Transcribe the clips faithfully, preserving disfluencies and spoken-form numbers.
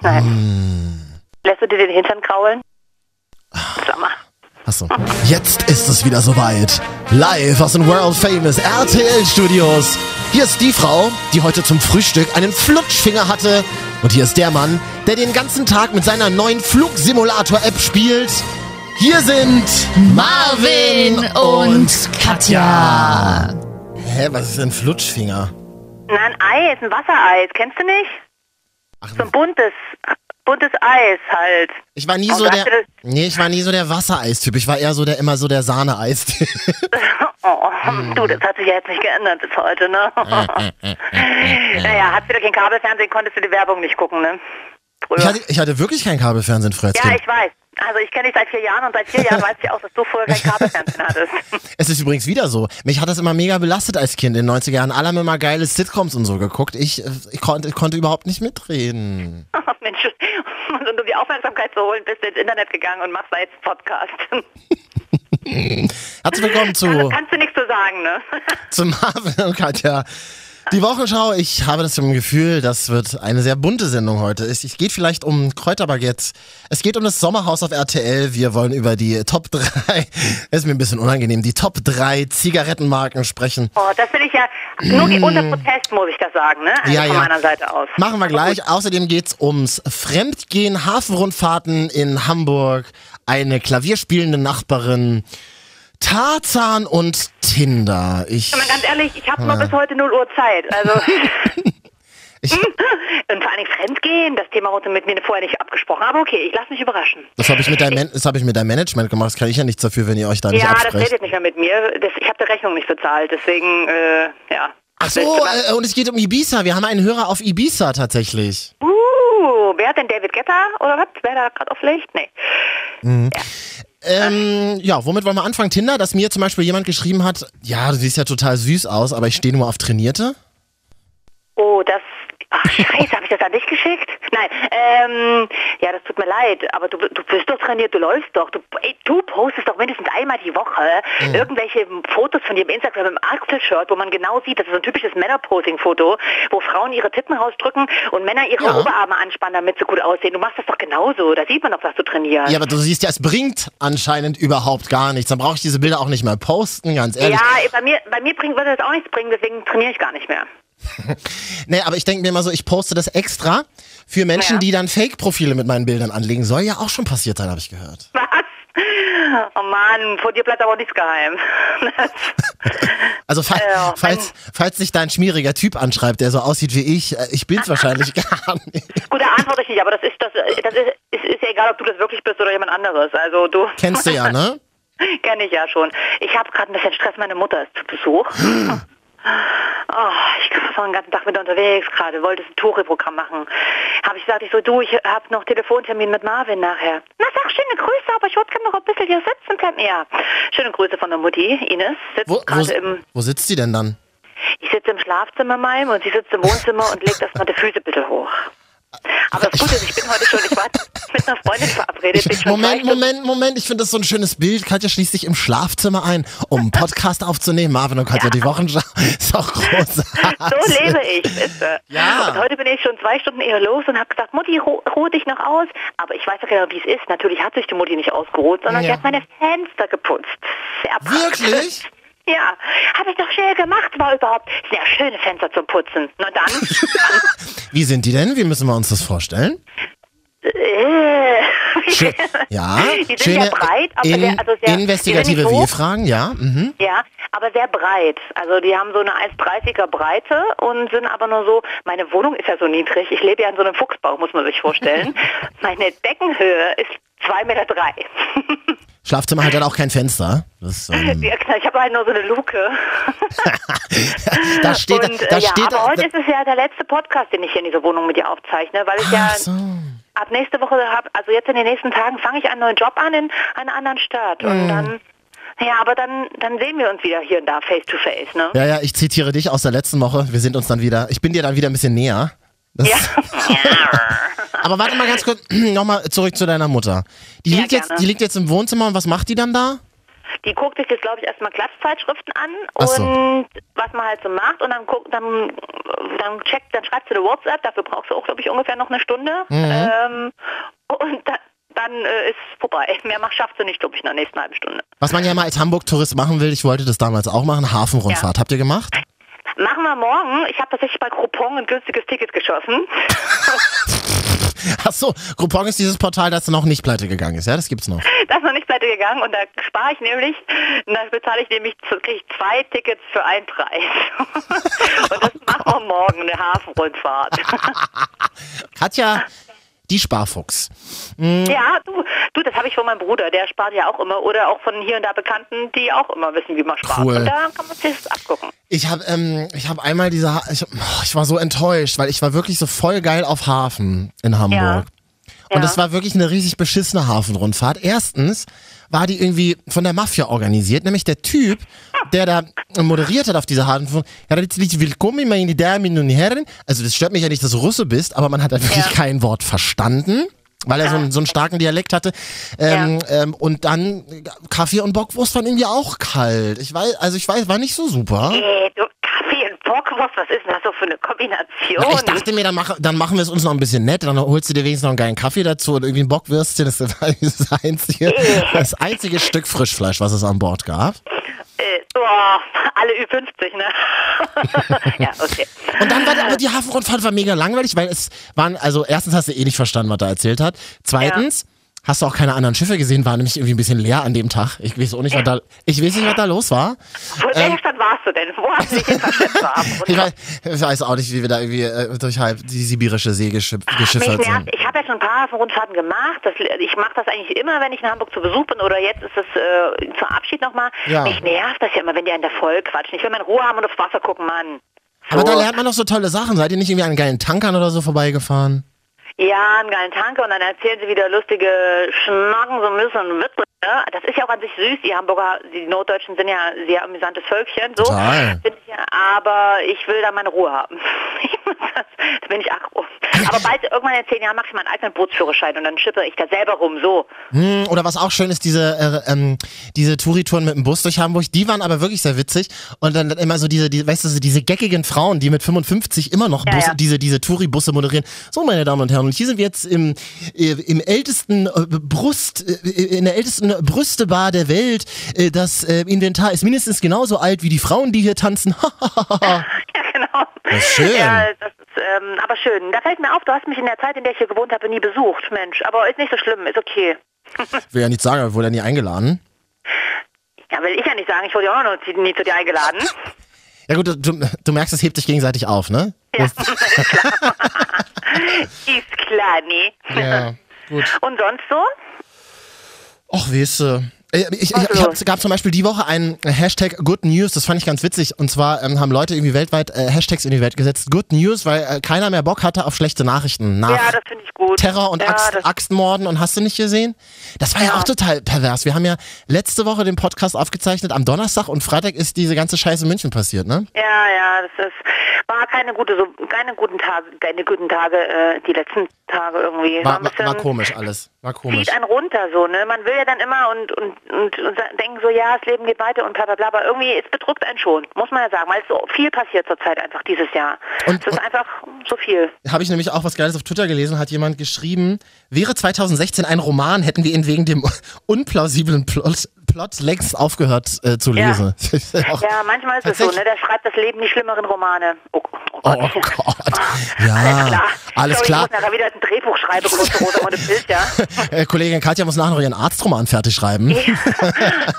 Nein. Hm. Lässt du dir den Hintern kraulen? Klammer. Achso. Jetzt ist es wieder soweit. Live aus den World Famous R T L Studios. Hier ist die Frau, die heute zum Frühstück einen Flutschfinger hatte. Und hier ist der Mann, der den ganzen Tag mit seiner neuen Flugsimulator-App spielt. Hier sind Marvin und Katja. Hä, was ist denn Flutschfinger? Na, ein Eis, ein Wassereis. Kennst du nicht? Ach, so ein buntes... buntes Eis halt. Ich war nie und so der Nee, ich war nie so der Wassereistyp. Ich war eher so der immer so der Sahne-Eis-Typ. Oh, du, das hat sich ja jetzt nicht geändert bis heute, ne? Naja, hattest du wieder kein Kabelfernsehen, konntest du die Werbung nicht gucken, ne? Ich hatte, ich hatte wirklich kein Kabelfernsehen, Fretzchen. Ja, ich weiß. Also ich kenne dich seit vier Jahren und seit vier Jahren weiß ich auch, dass du vorher kein Kabelfernsehen hattest. Es ist übrigens wieder so. Mich hat das immer mega belastet als Kind in den neunziger Jahren. Alle haben immer geile Sitcoms und so geguckt. Ich, ich, konnte, ich konnte überhaupt nicht mitreden. Ach Mensch, und um die Aufmerksamkeit zu holen, bist du ins Internet gegangen und machst da jetzt Podcast. Herzlich willkommen zu... Also kannst du nichts zu sagen, ne? Zu Marvin und Katja. Die Wochenschau, ich habe das Gefühl, das wird eine sehr bunte Sendung heute. Es geht vielleicht um Kräuterbaguettes. Es geht um das Sommerhaus auf R T L. Wir wollen über die Top drei, ist mir ein bisschen unangenehm, die Top drei Zigarettenmarken sprechen. Oh, das will ich ja, nur mm. unter Protest muss ich das sagen, ne? Also ja, von ja. meiner Seite aus. Machen wir gleich. Außerdem geht's ums Fremdgehen, Hafenrundfahrten in Hamburg, eine klavierspielende Nachbarin, Tarzan und Tinder. Ich ja, mal ganz ehrlich, ich habe ja. noch bis heute null Uhr Zeit. Also ich und vor allem Fremdgehen, das Thema wurde mit mir vorher nicht abgesprochen. Aber okay, ich lasse mich überraschen. Das habe ich, hab ich mit deinem Management gemacht. Das kann ich ja nichts dafür, wenn ihr euch da nicht ja, absprecht. Ja, das redet nicht mehr mit mir. Das, ich habe die Rechnung nicht bezahlt. Deswegen, äh, ja. Ach so, äh, und es geht um Ibiza. Wir haben einen Hörer auf Ibiza tatsächlich. Uh, wer hat denn David Guetta oder was? Wer da gerade auf Licht? Nee. Mhm. Ja. Ähm, ja, womit wollen wir anfangen? Tinder, dass mir zum Beispiel jemand geschrieben hat, ja, du siehst ja total süß aus, aber ich stehe nur auf Trainierte. Oh, das... Ach, scheiße, habe ich das an dich geschickt? Nein, ähm... ja, das tut mir leid, aber du, du bist doch trainiert, du läufst doch. Du, ey, du postest doch mindestens einmal die Woche mhm. irgendwelche Fotos von dir im Instagram im Axel-Shirt, wo man genau sieht, das ist so ein typisches Männer-Posing-Foto, wo Frauen ihre Titten rausdrücken und Männer ihre ja. Oberarme anspannen, damit sie gut aussehen. Du machst das doch genauso, da sieht man doch, was du trainierst. Ja, aber du siehst ja, es bringt anscheinend überhaupt gar nichts. Dann brauche ich diese Bilder auch nicht mehr posten, ganz ehrlich. Ja, bei mir, bei mir bringt, würde das auch nichts bringen, deswegen trainiere ich gar nicht mehr. Nee, aber ich denke mir mal so, ich poste das extra für Menschen, ja. die dann Fake-Profile mit meinen Bildern anlegen. Soll ja auch schon passiert sein, habe ich gehört. Was? Oh Mann, vor dir bleibt aber nichts geheim. Also falls, ja, falls, falls sich da ein schmieriger Typ anschreibt, der so aussieht wie ich, ich bin's wahrscheinlich gar nicht. Gut, da antworte ich nicht, aber das ist das, das ist, ist, ist ja egal, ob du das wirklich bist oder jemand anderes. Also du kennst du ja, ne? Kenn ich ja schon. Ich habe gerade ein bisschen Stress, meine Mutter ist zu Besuch. Hm. Oh, ich war den ganzen Tag mit unterwegs gerade, wollte ein Touri-Programm machen. Habe ich gesagt, ich so, du, ich habe noch Telefontermin mit Marvin nachher. Na sag, schöne Grüße, aber ich wollte noch ein bisschen hier sitzen bleiben. Ja, schöne Grüße von der Mutti, Ines. Sitzt wo, wo, im, wo sitzt die denn dann? Ich sitze im Schlafzimmer meinem und sie sitzt im Wohnzimmer und legt erstmal die Füße ein bisschen hoch. Aber das Gute ist, ich bin heute schon, ich war mit einer Freundin verabredet. Ich, Moment, Moment, Moment, ich finde das so ein schönes Bild. Katja schließt sich im Schlafzimmer ein, um einen Podcast aufzunehmen. Marvin und Katja, ja. die Wochenschau ist auch großartig. So lebe ich, bitte. Ja. Und heute bin ich schon zwei Stunden eher los und habe gesagt, Mutti, ruh, ruh dich noch aus. Aber ich weiß doch genau, wie es ist. Natürlich hat sich die Mutti nicht ausgeruht, sondern ja. sie hat meine Fenster geputzt. Sehr Wirklich? Ja, habe ich doch schnell gemacht, war überhaupt sehr schöne Fenster zum Putzen. Na dann. Wie sind die denn? Wie müssen wir uns das vorstellen? Schön. Ja, die sind schöne, ja breit, aber in, sehr, also sehr, investigative W-Fragen, ja. Mhm. Ja, aber sehr breit. Also die haben so eine eins dreißiger Breite und sind aber nur so, meine Wohnung ist ja so niedrig, ich lebe ja in so einem Fuchsbau, muss man sich vorstellen. Meine Deckenhöhe ist zwei Komma drei Meter. Schlafzimmer hat dann auch kein Fenster. Das, ähm ja, klar, ich habe halt nur so eine Luke. Da steht, und, da, da ja, steht aber da, heute da, ist es ja der letzte Podcast, den ich hier in dieser Wohnung mit dir aufzeichne, weil ich ja so. ab nächste Woche habe, also jetzt in den nächsten Tagen fange ich einen neuen Job an in einer anderen Stadt und mm. dann, ja, aber dann, dann sehen wir uns wieder hier und da face to face, ne? Ja, ja, ich zitiere dich aus der letzten Woche. Wir sind uns dann wieder, ich bin dir dann wieder ein bisschen näher. Das ja. Aber warte mal ganz kurz, nochmal zurück zu deiner Mutter. Die, ja, liegt jetzt, die liegt jetzt im Wohnzimmer und was macht die dann da? Die guckt sich jetzt, glaube ich, erstmal Klatschzeitschriften an so. und was man halt so macht. Und dann guckt, dann, dann checkt, dann schreibt sie eine WhatsApp. Dafür brauchst du auch, glaube ich, ungefähr noch eine Stunde. Mhm. Ähm, und da, dann äh, ist es vorbei. Mehr macht, schafft sie nicht, glaube ich, in der nächsten halben Stunde. Was man ja mal als Hamburg-Tourist machen will, ich wollte das damals auch machen, Hafenrundfahrt. Ja. Habt ihr gemacht? Machen wir morgen. Ich habe tatsächlich bei Groupon ein günstiges Ticket geschossen. Ach so, Groupon ist dieses Portal, das noch nicht pleite gegangen ist, ja? Das gibt's noch. Das ist noch nicht pleite gegangen und da spare ich nämlich, da bezahle ich nämlich, kriege ich zwei Tickets für einen Preis. Und das machen wir morgen, eine Hafenrundfahrt. Katja, die Sparfuchs. Mhm. Ja, du, du das habe ich von meinem Bruder, der spart ja auch immer. Oder auch von hier und da Bekannten, die auch immer wissen, wie man spart. Cool. Und da kann man sich das abgucken. Ich habe ähm, ich hab einmal diese... Ha- ich, oh, ich war so enttäuscht, weil ich war wirklich so voll geil auf Hafen in Hamburg. Ja. Und es ja. war wirklich eine riesig beschissene Hafenrundfahrt. Erstens war die irgendwie von der Mafia organisiert, nämlich der Typ, der da moderiert hat auf dieser Hafenrundfahrt. Willkommen, meine Damen und Herren. Also das stört mich ja nicht, dass du Russe bist, aber man hat halt wirklich ja. kein Wort verstanden, weil er ja. so, einen, so einen starken Dialekt hatte. Ähm, ja. ähm, und dann Kaffee und Bockwurst waren irgendwie auch kalt. Ich weiß, also ich weiß, war nicht so super. Äh, du, Kaffee und Bockwurst, was ist denn das so für eine Kombination? Na, ich dachte mir, dann, mach, dann machen wir es uns noch ein bisschen nett, dann holst du dir wenigstens noch einen geilen Kaffee dazu und irgendwie ein Bockwürstchen. Das ist das einzige, äh. das einzige Stück Frischfleisch, was es an Bord gab. Äh, boah, alle Ü fünfzig, ne? Ja, okay. Und dann war die, aber die Hafenrundfahrt war mega langweilig, weil es waren, also erstens hast du eh nicht verstanden, was er erzählt hat. Zweitens ja. hast du auch keine anderen Schiffe gesehen, war nämlich irgendwie ein bisschen leer an dem Tag. Ich weiß auch nicht, was da, ich weiß nicht, was da los war. Wo ähm, in Stadt warst du denn? Wo hast du dich hin verschleppt? ich, weiß, ich weiß auch nicht, wie wir da irgendwie äh, durch halb die sibirische See geschif- geschiffert sind. Ich habe ja schon ein paar Hafenrundfahrten gemacht. Das, ich mache das eigentlich immer, wenn ich in Hamburg zu Besuch bin oder jetzt ist es äh, zum Abschied nochmal. Ja. Mich nervt das ja immer, wenn die einen da voll quatschen. Ich will mal in Ruhe haben und aufs Wasser gucken, Mann. So. Aber da lernt man doch so tolle Sachen. Seid ihr nicht irgendwie an geilen Tankern oder so vorbeigefahren? Ja, einen geilen Tanker und dann erzählen sie wieder lustige Schnacken, so ein bisschen Witze. Ne? Das ist ja auch an sich süß, die Hamburger, die Norddeutschen sind ja sehr amüsantes Völkchen, so. Bin ich, aber ich will da meine Ruhe haben. Da bin ich aggro. Aber bald, irgendwann in zehn Jahren, mache ich meinen eigenen Bootsführerschein und dann schippe ich da selber rum, so. Hm, oder was auch schön ist, diese, äh, ähm, diese Touritouren mit dem Bus durch Hamburg, die waren aber wirklich sehr witzig. Und dann immer so diese, die, weißt du, diese geckigen Frauen, die mit fünfundfünfzig immer noch Busse, ja, ja. diese, diese Touri-Busse moderieren. So, meine Damen und Herren, und hier sind wir jetzt im, äh, im ältesten äh, Brust, äh, in der ältesten Brüstebar der Welt. Äh, das äh, Inventar ist mindestens genauso alt wie die Frauen, die hier tanzen. Ja, genau. Das ist schön. Ja, das ist, ähm, aber schön. Da fällt mir auf, du hast mich in der Zeit, in der ich hier gewohnt habe, nie besucht, Mensch. Aber ist nicht so schlimm, ist okay. Will ja nichts sagen, aber wurde ja nie eingeladen. Ja, will ich ja nicht sagen. Ich wurde ja auch noch nie zu dir eingeladen. Ja gut, du, du merkst, es hebt dich gegenseitig auf, ne? Ja, ist klar. Ist klar, nee. Ja, gut. Und sonst so? Och, weißt du. Ich, ich, ich, ich hab, gab zum Beispiel die Woche einen Hashtag Good News, das fand ich ganz witzig. Und zwar ähm, haben Leute irgendwie weltweit äh, Hashtags in die Welt gesetzt. Good News, weil äh, keiner mehr Bock hatte auf schlechte Nachrichten. Nach ja, das finde ich gut. Terror und ja, Axt, Axtmorden und hast du nicht gesehen? Das war ja. ja auch total pervers. Wir haben ja letzte Woche den Podcast aufgezeichnet am Donnerstag und Freitag ist diese ganze Scheiße in München passiert, ne? Ja, ja, das ist, war keine gute, so, keine guten Tage, keine guten Tage, äh, die letzten Tage irgendwie. War, war, bisschen, war komisch alles. War komisch. Zieht einen runter so, ne? Man will ja dann immer und, und Und, und denken so, ja, das Leben geht weiter und bla bla bla, aber irgendwie, es bedrückt einen schon, muss man ja sagen, weil so viel passiert zurzeit einfach dieses Jahr. Und, es ist einfach so viel. Habe ich nämlich auch was Geiles auf Twitter gelesen, hat jemand geschrieben, wäre zweitausendsechzehn ein Roman, hätten wir ihn wegen dem unplausiblen Plot, Plot längst aufgehört äh, zu lesen. Ja, ja, manchmal ist es so, ne? Der schreibt das Leben die schlimmeren Romane. Oh, oh Gott. Oh, oh Gott. Ja. Alles klar. Alles Sorry, klar. Ich muss nachher wieder ein Drehbuch schreiben, große Rote ohne Bild, ja. äh, Kollegin Katja muss nachher noch ihren Arztroman fertig schreiben.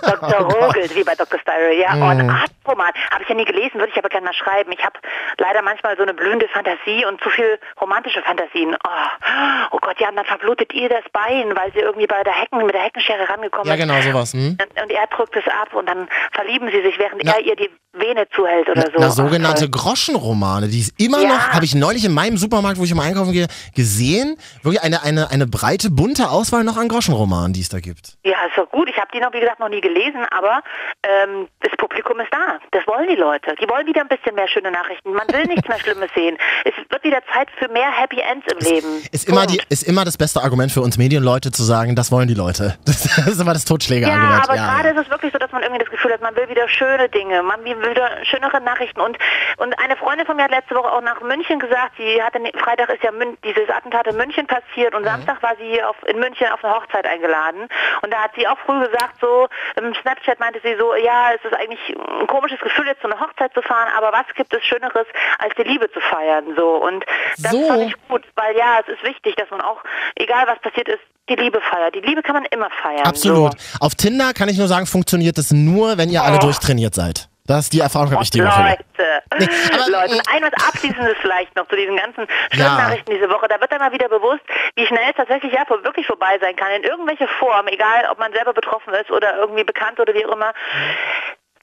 Doktor Oh Rogelt, wie bei Doktor Styro, ja. Mm. Oh, ein Arztroman. Habe ich ja nie gelesen, würde ich aber gerne mal schreiben. Ich habe leider manchmal so eine blühende Fantasie und zu viel romantische Fantasien. Oh, oh Gott, ja, und dann verblutet ihr das Bein, weil sie irgendwie bei der Hecken, mit der Heckenschere rangekommen ist. Ja, genau, sowas. Hm? Und er drückt es ab und dann verlieben sie sich, während Na. er ihr die Vene zuhält oder so. Na, sogenannte Groschenromane, die ist immer ja. noch, habe ich neulich in meinem Supermarkt, wo ich immer einkaufen gehe, gesehen. Wirklich eine, eine, eine breite, bunte Auswahl noch an Groschenromanen, die es da gibt. Ja, ist doch gut. Ich habe die noch, wie gesagt, noch nie gelesen, aber ähm, das Publikum ist da. Das wollen die Leute. Die wollen wieder ein bisschen mehr schöne Nachrichten. Man will nichts mehr Schlimmes sehen. Es wird wieder Zeit für mehr Happy Ends im es, Leben. Ist immer, die, ist immer das beste Argument für uns Medienleute zu sagen, das wollen die Leute. Das, das ist immer das Totschlägerargument. Ja, aber ja, gerade ja. ist es wirklich so, dass man irgendwie das Gefühl hat, man will wieder schöne Dinge, man will wieder schönere Nachrichten. Und, und eine Freundin von mir hat letzte Woche auch nach München gesagt, sie hatte, Freitag ist ja Mün- dieses Attentat in München passiert und mhm. Samstag war sie auf, in München auf eine Hochzeit eingeladen. Und da hat sie auch früh gesagt, so im Snapchat meinte sie so, ja, es ist eigentlich ein komisches Gefühl, jetzt so eine Hochzeit zu fahren, aber was gibt es Schöneres, als die Liebe zu feiern? So. Und das so. fand ich gut, weil ja, es ist wichtig, dass man auch, egal was passiert ist, die Liebe feiert. Die Liebe kann man immer feiern. Absolut. So. Auf Tinder kann ich nur sagen, funktioniert das nur, wenn ihr oh. alle durchtrainiert seid. Das, die Erfahrung habe ich dir gemacht. Leute, nee, Leute, ein was Abschließendes vielleicht noch zu diesen ganzen Nachrichten ja. diese Woche. Da wird dann mal wieder bewusst, wie schnell es tatsächlich ja wirklich vorbei sein kann. In irgendwelche Form, egal ob man selber betroffen ist oder irgendwie bekannt oder wie auch immer.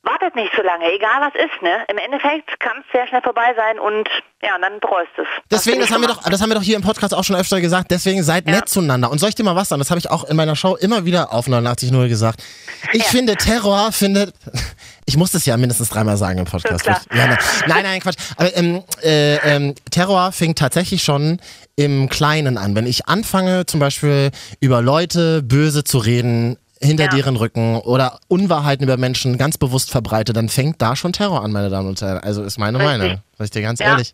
Wartet nicht so lange, egal was ist, ne? Im Endeffekt kann es sehr schnell vorbei sein und ja, und dann bereust es. Deswegen, das, das, haben wir doch, das haben wir doch hier im Podcast auch schon öfter gesagt, deswegen seid ja. nett zueinander. Und soll ich dir mal was sagen? Das habe ich auch in meiner Show immer wieder auf neunundachtzig Komma null gesagt. Ich ja. finde, Terror findet... Ich muss das ja mindestens dreimal sagen im Podcast. Ja, nein, nein, nein, Quatsch. Aber ähm, äh, ähm, Terror fängt tatsächlich schon im Kleinen an. Wenn ich anfange, zum Beispiel über Leute böse zu reden, hinter ja. deren Rücken oder Unwahrheiten über Menschen ganz bewusst verbreite, dann fängt da schon Terror an, meine Damen und Herren. Also ist meine Richtig. Meinung. Sag ich dir ganz ja. ehrlich.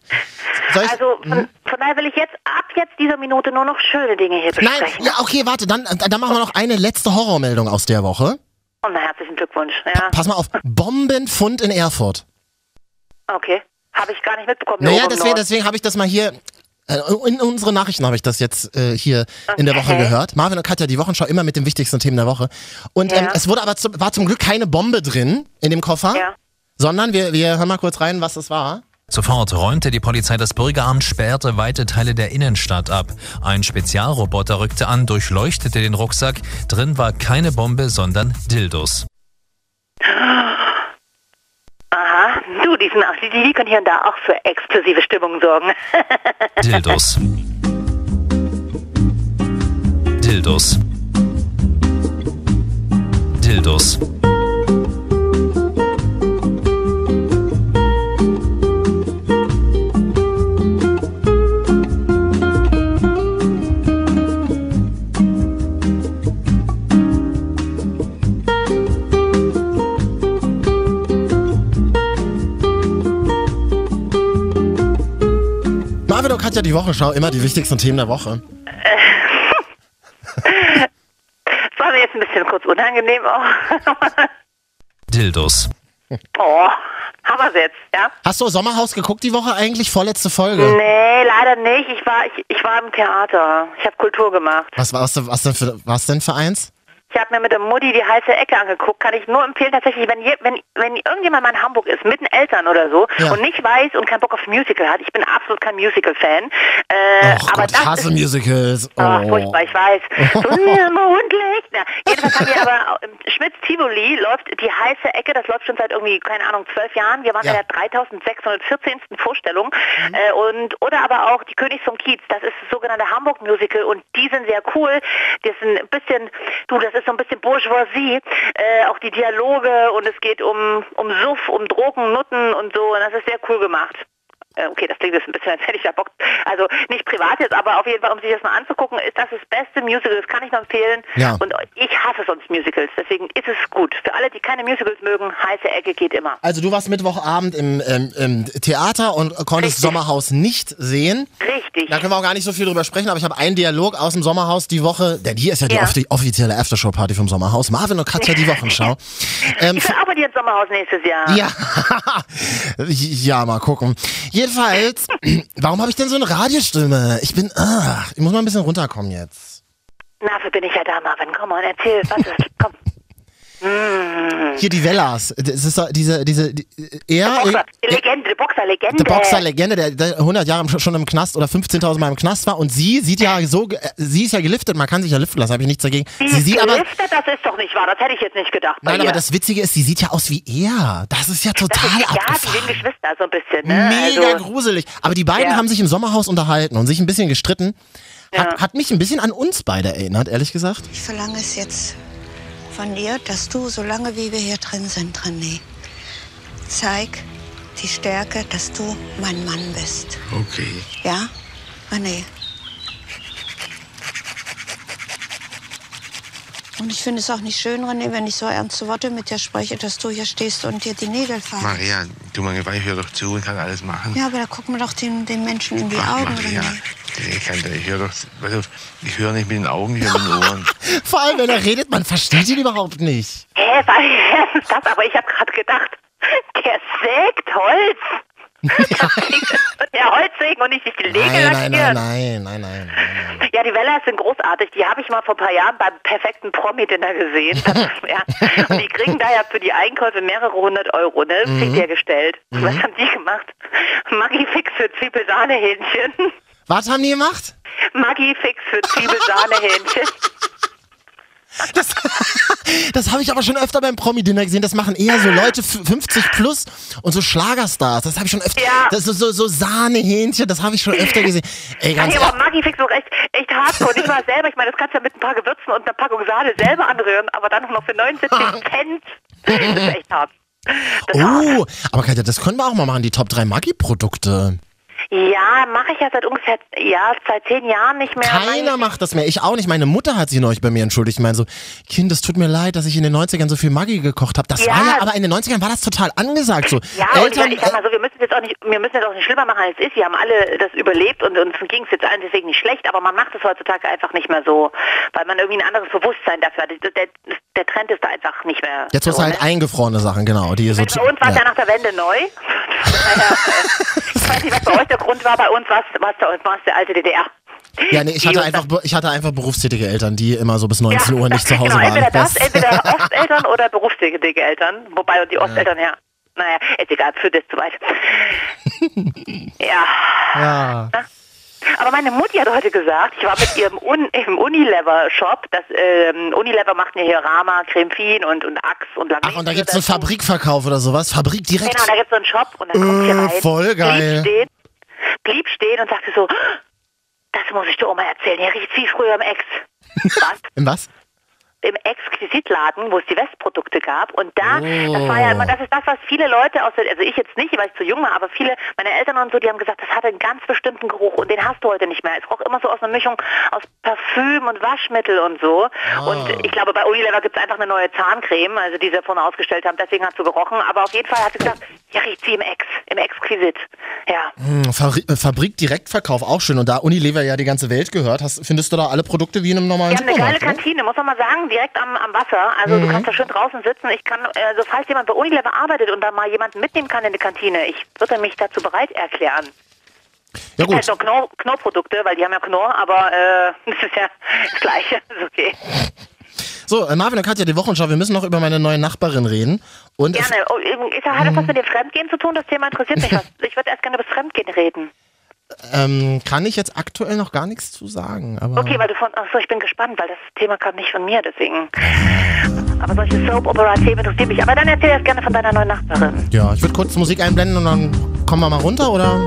Soll ich, also von, von daher will ich jetzt ab jetzt dieser Minute nur noch schöne Dinge hier besprechen. Nein, ja, okay, warte, dann, dann machen wir noch eine letzte Horrormeldung aus der Woche. Oh, na, herzlichen Glückwunsch. Ja. Pass mal auf, Bombenfund in Erfurt. Okay, habe ich gar nicht mitbekommen. Naja, deswegen, deswegen habe ich das mal hier, äh, in unsere Nachrichten habe ich das jetzt äh, hier okay. in der Woche gehört. Marvin und Katja, die Wochenschau immer mit den wichtigsten Themen der Woche. Und ja. ähm, es wurde aber zu, war zum Glück keine Bombe drin in dem Koffer, ja. sondern wir, wir hören mal kurz rein, was es war. Sofort räumte die Polizei das Bürgeramt, sperrte weite Teile der Innenstadt ab. Ein Spezialroboter rückte an, durchleuchtete den Rucksack. Drin war keine Bombe, sondern Dildos. Aha, du, die, sind auch, die, die können hier und da auch für explosive Stimmung sorgen. Dildos. Dildos. Dildos. Marvin und Katja, die Wochenschau, immer die wichtigsten Themen der Woche. Das war mir jetzt ein bisschen kurz unangenehm auch. Dildos. Oh, haben wir es jetzt, ja. Hast du Sommerhaus geguckt die Woche eigentlich? Vorletzte Folge? Nee, leider nicht. Ich war, ich, ich war im Theater. Ich habe Kultur gemacht. Was war's denn, was denn für, was denn für eins? Ich habe mir mit der Mutti die heiße Ecke angeguckt. Kann ich nur empfehlen, tatsächlich, wenn, je, wenn, wenn irgendjemand mal in Hamburg ist, mit den Eltern oder so ja. und nicht weiß und keinen Bock auf Musical hat. Ich bin absolut kein Musical-Fan. Äh, Och aber Gott, ich hasse Musicals. Oh. Ach, furchtbar, ich weiß. Jedenfalls haben wir aber im Schmitz-Tivoli läuft die heiße Ecke, das läuft schon seit irgendwie, keine Ahnung, zwölf Jahren. Wir waren ja. in der dreitausendsechshundertvierzehnten Vorstellung. Mhm. Äh, und, oder aber auch die Königs vom Kiez. Das ist das sogenannte Hamburg-Musical und die sind sehr cool. Die sind ein bisschen, du, das ist so ein bisschen Bourgeoisie, äh, auch die Dialoge und es geht um, um Suff, um Drogen, Nutten und so und das ist sehr cool gemacht. Äh, okay, das klingt jetzt ein bisschen, als hätte ich da Bock, also nicht privat jetzt, aber auf jeden Fall, um sich das mal anzugucken, ist das das beste Musical, das kann ich nur empfehlen ja. und ich hasse sonst Musicals, deswegen ist es gut. Für alle, die keine Musicals mögen, heiße Ecke geht immer. Also du warst Mittwochabend im, ähm, im Theater und konntest Richtig. Sommerhaus nicht sehen. Richtig. Da können wir auch gar nicht so viel drüber sprechen, aber ich habe einen Dialog aus dem Sommerhaus die Woche, denn hier ist ja die ja. offi- offizielle Aftershow-Party vom Sommerhaus. Marvin und Katja, die Wochenschau. ähm, ich will auch bei dir ins Sommerhaus nächstes Jahr. Ja, ja mal gucken. Jedenfalls, warum habe ich denn so eine Radiostimme? Ich bin, ah, ich muss mal ein bisschen runterkommen jetzt. Na, dafür bin ich ja da, Marvin. Komm mal, erzähl, was ist, komm. Mm. Hier die Vellas. Das ist diese, diese, die, er. Die Boxer, die Legende, die Boxerlegende. Die Boxerlegende, der, der hundert Jahre schon im Knast oder fünfzehntausend Mal im Knast war. Und sie sieht ja so, sie ist ja geliftet, man kann sich ja liften lassen, habe ich nichts dagegen. Sie, sie ist sieht geliftet, aber, das ist doch nicht wahr, das hätte ich jetzt nicht gedacht. Nein, aber das Witzige ist, sie sieht ja aus wie er. Das ist ja total das ist, abgefahren. Ja, die Geschwister so ein bisschen, ne? Mega also, gruselig. Aber die beiden ja. haben sich im Sommerhaus unterhalten und sich ein bisschen gestritten. Hat, ja. hat mich ein bisschen an uns beide erinnert, ehrlich gesagt. Ich verlange es jetzt von dir, dass du, solange wie wir hier drin sind, René, zeig die Stärke, dass du mein Mann bist. Okay. Ja, René? Und ich finde es auch nicht schön, René, wenn ich so ernste Worte mit dir spreche, dass du hier stehst und dir die Nägel fallen. Maria, du, mein Geweih, hör doch zu und kann alles machen. Ja, aber da gucken wir doch den, den Menschen in die Ach, Augen, Maria. René. Ich, kann, ich höre doch, ich höre nicht mit den Augen, ich höre mit den Ohren. Vor allem, wenn er redet, man versteht ihn überhaupt nicht. Hä, was ist das? Aber ich habe gerade gedacht, der sägt Holz. Ja. Der Holzsägen und nicht die Nägel lackieren. Nein, nein, nein, nein, nein, nein. Ja, die Wellas sind großartig. Die habe ich mal vor ein paar Jahren beim perfekten Promi-Dinner gesehen. Ja. Und die kriegen da ja für die Einkäufe mehrere hundert Euro, ne? Mhm. Kriegt ihr gestellt. Mhm. Was haben die gemacht? Maggi fix für Zwiebel-Sahne-Hähnchen. Was haben die gemacht? Maggi fix für Zwiebel-Sahne-Hähnchen. Das, das habe ich aber schon öfter beim Promi-Dinner gesehen. Das machen eher so Leute fünfzig plus und so Schlagerstars. Das habe ich schon öfter. Ja. Das so, so, so Sahnehähnchen, das habe ich schon öfter gesehen. Ey, ganz ehrlich. Aber Maggi fix auch echt, echt hardcore. Ich war selber, ich meine, das kannst du ja mit ein paar Gewürzen und einer Packung Sahne selber anrühren, aber dann noch für neunundsiebzig Cent. Das ist echt hart. Das oh, hart. Aber Katja, das können wir auch mal machen, die Top drei Maggi-Produkte. Ja, mache ich ja seit ungefähr ja, seit zehn Jahren nicht mehr. Keiner macht das mehr, ich auch nicht. Meine Mutter hat sich neulich bei mir entschuldigt. Ich meine so, Kind, es tut mir leid, dass ich in den neunzigern so viel Maggi gekocht habe. Das ja. war ja, aber in den neunzigern war das total angesagt. So. Ja, Eltern, und ich, ich sag mal so, wir müssen jetzt auch nicht, wir müssen jetzt auch nicht schlimmer machen, als es ist. Wir haben alle das überlebt und uns ging es jetzt allen deswegen nicht schlecht, aber man macht es heutzutage einfach nicht mehr so, weil man irgendwie ein anderes Bewusstsein dafür hat. Der, der, der Trend ist da einfach nicht mehr. Jetzt wird so, halt ne? eingefrorene Sachen, genau. Die so bei uns war es ja. ja nach der Wende neu. Ich weiß nicht, was bei euch der Grund war, bei uns war es der alte D D R. Ja, nee, ich hatte, einfach, ich hatte einfach berufstätige Eltern, die immer so bis neunzehn ja, Uhr nicht zu Hause genau, waren. Entweder das, das entweder Osteltern oder berufstätige Eltern, wobei die Osteltern ja, ja naja, ist egal, für das zu weit. ja. ja. Aber meine Mutti hat heute gesagt, ich war mit ihrem Un- im Unilever-Shop, das ähm, Unilever macht ja hier Rama, Creme Fien und, und Axe und Lucky Strikes. Ach, und da gibt es einen Fabrikverkauf oder sowas? Fabrik direkt? Genau, da gibt es so einen Shop und dann äh, kommt hier rein. Voll geil. Blieb stehen, blieb stehen und sagte so, das muss ich dir Oma erzählen, hier riecht viel früher im Ex. Was? Im was? Im Exquisitladen, wo es die Westprodukte gab. Und da, oh. das war ja immer, das ist das, was viele Leute, aus der, also ich jetzt nicht, weil ich zu jung war, aber viele, meine Eltern und so, die haben gesagt, das hatte einen ganz bestimmten Geruch und den hast du heute nicht mehr. Es roch immer so aus einer Mischung aus Parfüm und Waschmittel und so. Oh. Und ich glaube, bei Unilever gibt es einfach eine neue Zahncreme, also die sie vorne ausgestellt haben, deswegen hat sie gerochen. Aber auf jeden Fall hat sie gesagt, ja, riecht sie im Ex, im Exquisit. Ja. Hm, Fabri- Fabrik-Direktverkauf, auch schön. Und da Unilever ja die ganze Welt gehört, hast, findest du da alle Produkte wie in einem normalen Supermarkt? Ja, eine geile Kantine, muss man mal sagen. Direkt am, am Wasser, also mhm. du kannst da schön draußen sitzen. Ich kann, also falls jemand bei Unilever arbeitet und da mal jemanden mitnehmen kann in die Kantine, ich würde mich dazu bereit erklären. Ja, gut. Ich habe noch Knorr-Produkte, weil die haben ja Knorr, aber äh, das ist ja das Gleiche, ist okay. So, äh, Marvin und Katja, die Wochenschau, wir müssen noch über meine neue Nachbarin reden. Und gerne, oh, ich sag, hat das was mit dem Fremdgehen zu tun? Das Thema interessiert mich was. Ich würde erst gerne über das Fremdgehen reden. Ähm, kann ich jetzt aktuell noch gar nichts zu sagen. Aber okay, weil du von, achso, ich bin gespannt, weil das Thema kam nicht von mir, deswegen. Aber solche Soap-Opera-Themen interessieren mich. Aber dann erzähl erst gerne von deiner neuen Nachbarin. Ja, ich würde kurz Musik einblenden und dann kommen wir mal runter, oder?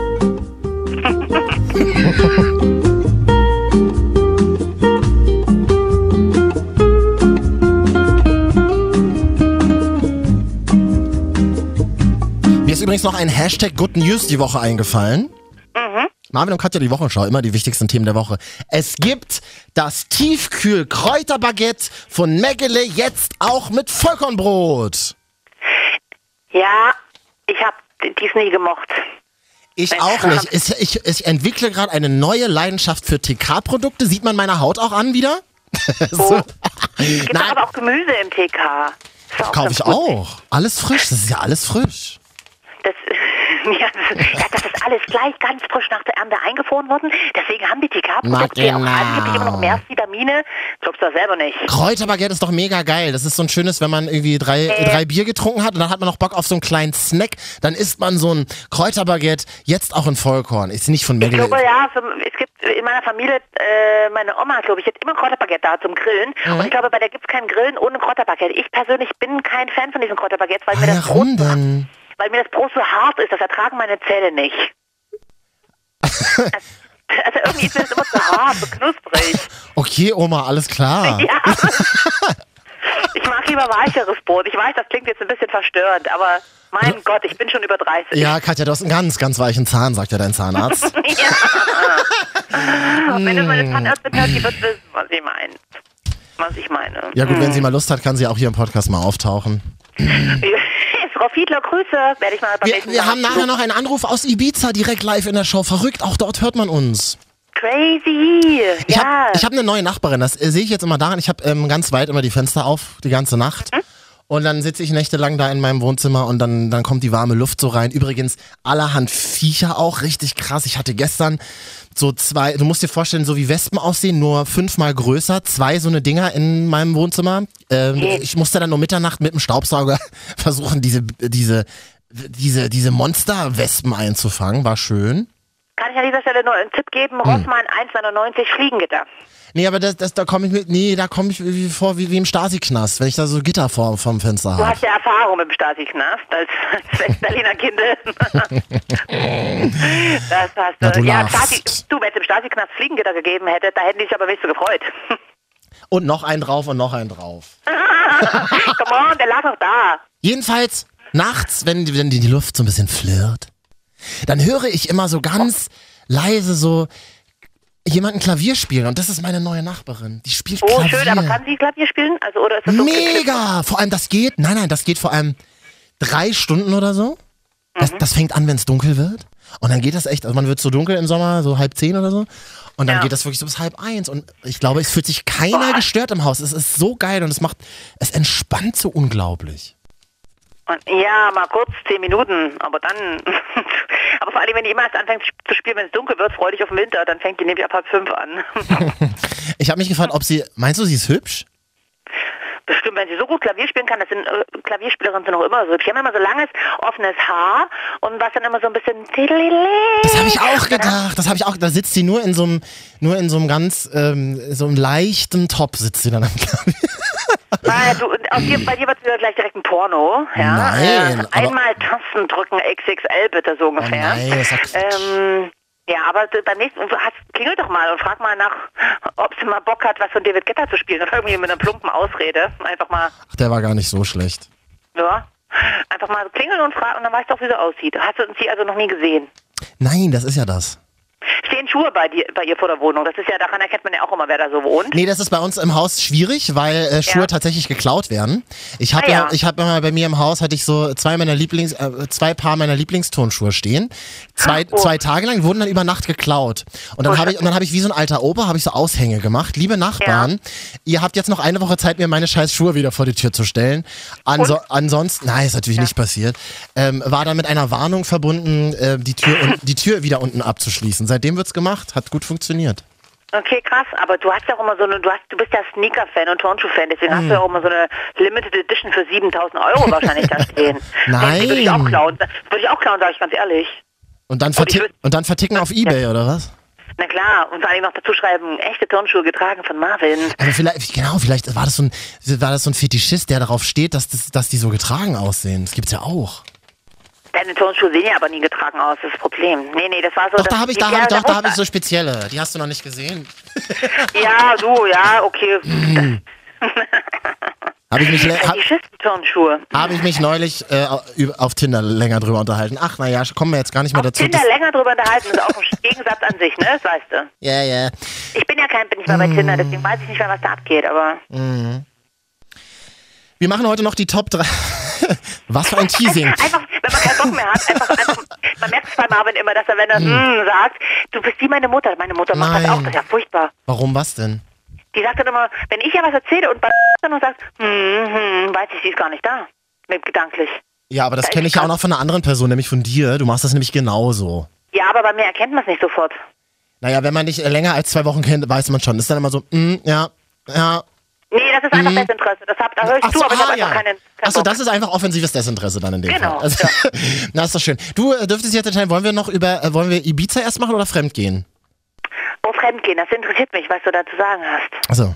Mir ist übrigens noch ein Hashtag Good News die Woche eingefallen. Mhm. Marvin und Katja, die Wochenschau, immer die wichtigsten Themen der Woche. Es gibt das Tiefkühl-Kräuterbaguette von Meggele jetzt auch mit Vollkornbrot. Ja, ich habe dies nie gemocht. Ich auch nicht. Ich, ich, ich entwickle gerade eine neue Leidenschaft für T K-Produkte. Sieht man meiner Haut auch an wieder? so. Oh. Es gibt aber auch Gemüse im T K. Das kaufe ich auch. Alles frisch. Das ist ja alles frisch. Das Ja, das ist, ja, das ist alles gleich ganz frisch nach der Ernte eingefroren worden. Deswegen haben die T K-Produkte ja auch angeblich immer noch mehr Vitamine. Glaubst du das selber nicht? Kräuterbaguette ist doch mega geil. Das ist so ein schönes, wenn man irgendwie drei, äh. drei Bier getrunken hat und dann hat man noch Bock auf so einen kleinen Snack. Dann isst man so ein Kräuterbaguette, jetzt auch in Vollkorn. Ist nicht von Meggele. Ich glaube, ja, so, es gibt in meiner Familie, äh, meine Oma, glaube ich, jetzt immer Kräuterbaguette da zum Grillen. Mhm. Und ich glaube, bei der gibt es kein Grillen ohne Kräuterbaguette. Ich persönlich bin kein Fan von diesen Kräuterbaguettes, weil mir das Brot, denn? Weil mir das Brot so hart ist, das ertragen meine Zähne nicht. also, also irgendwie ist es immer so hart, so knusprig. Okay, Oma, alles klar. Ja. Ich mag lieber weicheres Brot. Ich weiß, das klingt jetzt ein bisschen verstörend, aber mein also, Gott, ich bin schon über dreißig. Ja, Katja, du hast einen ganz, ganz weichen Zahn, sagt ja dein Zahnarzt. Ja. Und wenn es meine Zahnärztin hört, die wird wissen, was sie meint. Was ich meine. Ja gut, hm. wenn sie mal Lust hat, kann sie auch hier im Podcast mal auftauchen. Frau Fiedler, Grüße. Werde ich mal beim nächsten Mal. Wir haben nachher noch einen Anruf aus Ibiza direkt live in der Show. Verrückt, auch dort hört man uns. Crazy. Ich ja. habe hab eine neue Nachbarin, das äh, sehe ich jetzt immer daran. Ich habe ähm, ganz weit immer die Fenster auf, die ganze Nacht. Mhm. Und dann sitze ich nächtelang da in meinem Wohnzimmer und dann, dann kommt die warme Luft so rein. Übrigens, allerhand Viecher auch, richtig krass. Ich hatte gestern so zwei, du musst dir vorstellen, so wie Wespen aussehen, nur fünfmal größer. Zwei so eine Dinger in meinem Wohnzimmer. Ähm, okay. Ich musste dann um Mitternacht mit dem Staubsauger versuchen, diese, diese, diese, diese Monster-Wespen einzufangen. War schön. Kann ich an dieser Stelle nur einen Tipp geben? Hm. Rossmann eins neunundneunzig, Fliegengitter. Nee, aber das, das, da komme ich mit, nee, da komme ich wie vor wie, wie im Stasi-Knast, wenn ich da so Gitter vor vom Fenster habe. Du hast ja Erfahrung mit dem Stasi-Knast als, als West-Berliner Kindel. Das hast du. Na, du ja, Stasi, du, wenn es im Stasi-Knast Fliegengitter gegeben hätte, da hätten die sich aber nicht so gefreut. Und noch einen drauf und noch einen drauf. Come on, der lag noch da. Jedenfalls nachts, wenn, wenn die, die Luft so ein bisschen flirrt, dann höre ich immer so ganz leise so jemanden Klavier spielen und das ist meine neue Nachbarin. Die spielt oh, Klavier. Oh schön, aber kann sie Klavier spielen? Also oder ist das so mega! Vor allem das geht. Nein, nein, das geht vor allem drei Stunden oder so. Mhm. Das, das fängt an, wenn es dunkel wird. Und dann geht das echt. Also man wird so dunkel im Sommer, so halb zehn oder so. Und dann ja. geht das wirklich so bis halb eins. Und ich glaube, es fühlt sich keiner Boah. gestört im Haus. Es ist so geil und es macht, es entspannt so unglaublich. Und ja, mal kurz, zehn Minuten, aber dann, aber vor allem, wenn die immer erst anfängt zu spielen, wenn es dunkel wird, freu dich auf den Winter, dann fängt die nämlich ab halb fünf an. Ich habe mich gefragt, ob sie, meinst du, sie ist hübsch? Bestimmt, wenn sie so gut Klavier spielen kann, das sind, äh, Klavierspielerinnen sind auch immer so hübsch. Die haben immer so langes, offenes Haar und was dann immer so ein bisschen... Das habe ich auch gedacht, das habe ich auch, da sitzt sie nur in so einem, nur in so einem ganz, ähm, so einem leichten Top sitzt sie dann am Klavier. Ah, du, auf dir, bei dir wird es wieder gleich direkt ein Porno. Ja? Nein. Äh, einmal Tasten drücken, X X L bitte, so ungefähr. Oh nein, das ähm, ja, aber beim nächsten hast, klingel doch mal und frag mal nach, ob sie mal Bock hat, was von David Guetta zu spielen. Oder irgendwie mit einer plumpen Ausrede. Einfach mal. Ach, der war gar nicht so schlecht. Ja, einfach mal klingeln und fragen und dann weißt du auch, wie sie aussieht. Hast du sie also noch nie gesehen? Nein, das ist ja das. Stehen Schuhe bei, dir, bei ihr vor der Wohnung. Das ist ja, daran erkennt man ja auch immer, wer da so wohnt. Nee, das ist bei uns im Haus schwierig, weil äh, Schuhe ja. tatsächlich geklaut werden. Ich habe ah, ja, ja. ich habe immer bei mir im Haus hatte ich so zwei meiner Lieblings, äh, zwei Paar meiner Lieblingsturnschuhe stehen. Zwei, oh. zwei Tage lang wurden dann über Nacht geklaut. Und dann oh, habe ich, und dann habe ich wie so ein alter Opa habe ich so Aushänge gemacht. Liebe Nachbarn, ja. ihr habt jetzt noch eine Woche Zeit, mir meine scheiß Schuhe wieder vor die Tür zu stellen. Anso- ansonsten, nein, ist natürlich ja. nicht passiert. Ähm, war dann mit einer Warnung verbunden, äh, die Tür und, die Tür wieder unten abzuschließen. Seitdem wird's gemacht, hat gut funktioniert. Okay, krass, aber du hast ja auch immer so eine, du hast, du bist ja Sneaker-Fan und Turnschuh-Fan, deswegen mm. hast du ja auch immer so eine Limited Edition für siebentausend Euro wahrscheinlich da stehen. Nein. Die würde ich auch klauen, würde ich auch klauen, sage ich ganz ehrlich. Und dann, verti- und, würd- und dann verticken auf eBay, ja. oder was? Na klar, und vor allem noch dazu schreiben, echte Turnschuhe getragen von Marvin. Also vielleicht, genau, vielleicht war das so ein, war das so ein Fetischist, der darauf steht, dass, das, dass die so getragen aussehen. Das gibt's ja auch. Deine Turnschuhe sehen ja aber nie getragen aus, das ist das Problem. Nee, nee, das war so... Doch, da habe ich, da hab ich, doch, da hab ich so spezielle. Die hast du noch nicht gesehen. Ja, du, ja, okay. Habe ich mich... Le- hab, Turnschuhe. Habe ich mich neulich äh, auf Tinder länger drüber unterhalten. Ach, naja, kommen wir jetzt gar nicht mehr auf dazu. Auf Tinder länger drüber unterhalten ist auch ein Gegensatz an sich, ne? Das weißt du. Ja, yeah, ja. Yeah. Ich bin ja kein, bin nicht mehr bei mm. Tinder, deswegen weiß ich nicht mehr, was da abgeht, aber... Mm. Wir machen heute noch die Top drei. Was für ein Teasing. Einfach, wenn man keinen Bock mehr hat, einfach, einfach man merkt es bei Marvin immer, dass er, wenn er mm. Mm, sagt, du bist wie meine Mutter. Meine Mutter macht Nein. das auch, das ist ja furchtbar. Warum, was denn? Die sagt dann immer, wenn ich ja was erzähle und bei dann sagt, hm, hm, weiß ich, sie ist gar nicht da. Gedanklich. Ja, aber das kenne ich ja auch noch von einer anderen Person, nämlich von dir. Du machst das nämlich genauso. Ja, aber bei mir erkennt man es nicht sofort. Naja, wenn man dich länger als zwei Wochen kennt, weiß man schon. Ist dann immer so, mm, ja, ja. Nee, das ist einfach mhm. Desinteresse. Das hab, da höre ich Ach zu, so, aber ich ah, habe ja. einfach keinen... keinen Achso, das ist einfach offensives Desinteresse dann in dem genau, Fall. Also, ja. Na, ist doch schön. Du äh, dürftest jetzt entscheiden, wollen wir noch über, äh, wollen wir Ibiza erst machen oder fremdgehen? Oh, fremdgehen, das interessiert mich, was du da zu sagen hast. Achso.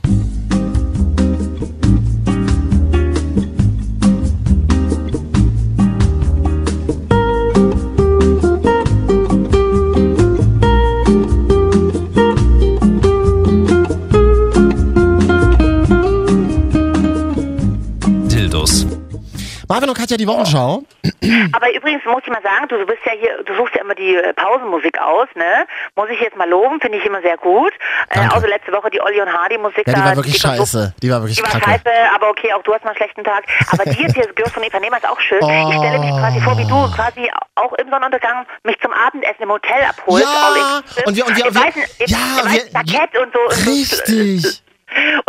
Marvin und Katja, die Wochenschau. Aber übrigens muss ich mal sagen, du bist ja hier, du suchst ja immer die Pausenmusik aus, ne? Muss ich jetzt mal loben, finde ich immer sehr gut. Äh, also letzte Woche die Olli und Hardy Musik. Ja, die war wirklich die scheiße. Die war wirklich die war scheiße, aber okay, auch du hast mal einen schlechten Tag. Aber die jetzt hier, Girls von Ipanema ist auch schön. Oh. Ich stelle mich quasi vor, wie du quasi auch im Sonnenuntergang mich zum Abendessen im Hotel abholst. Ja, und wir, und wir, wir, weißen, im, ja, im wir Jackett und so. Richtig. Und so,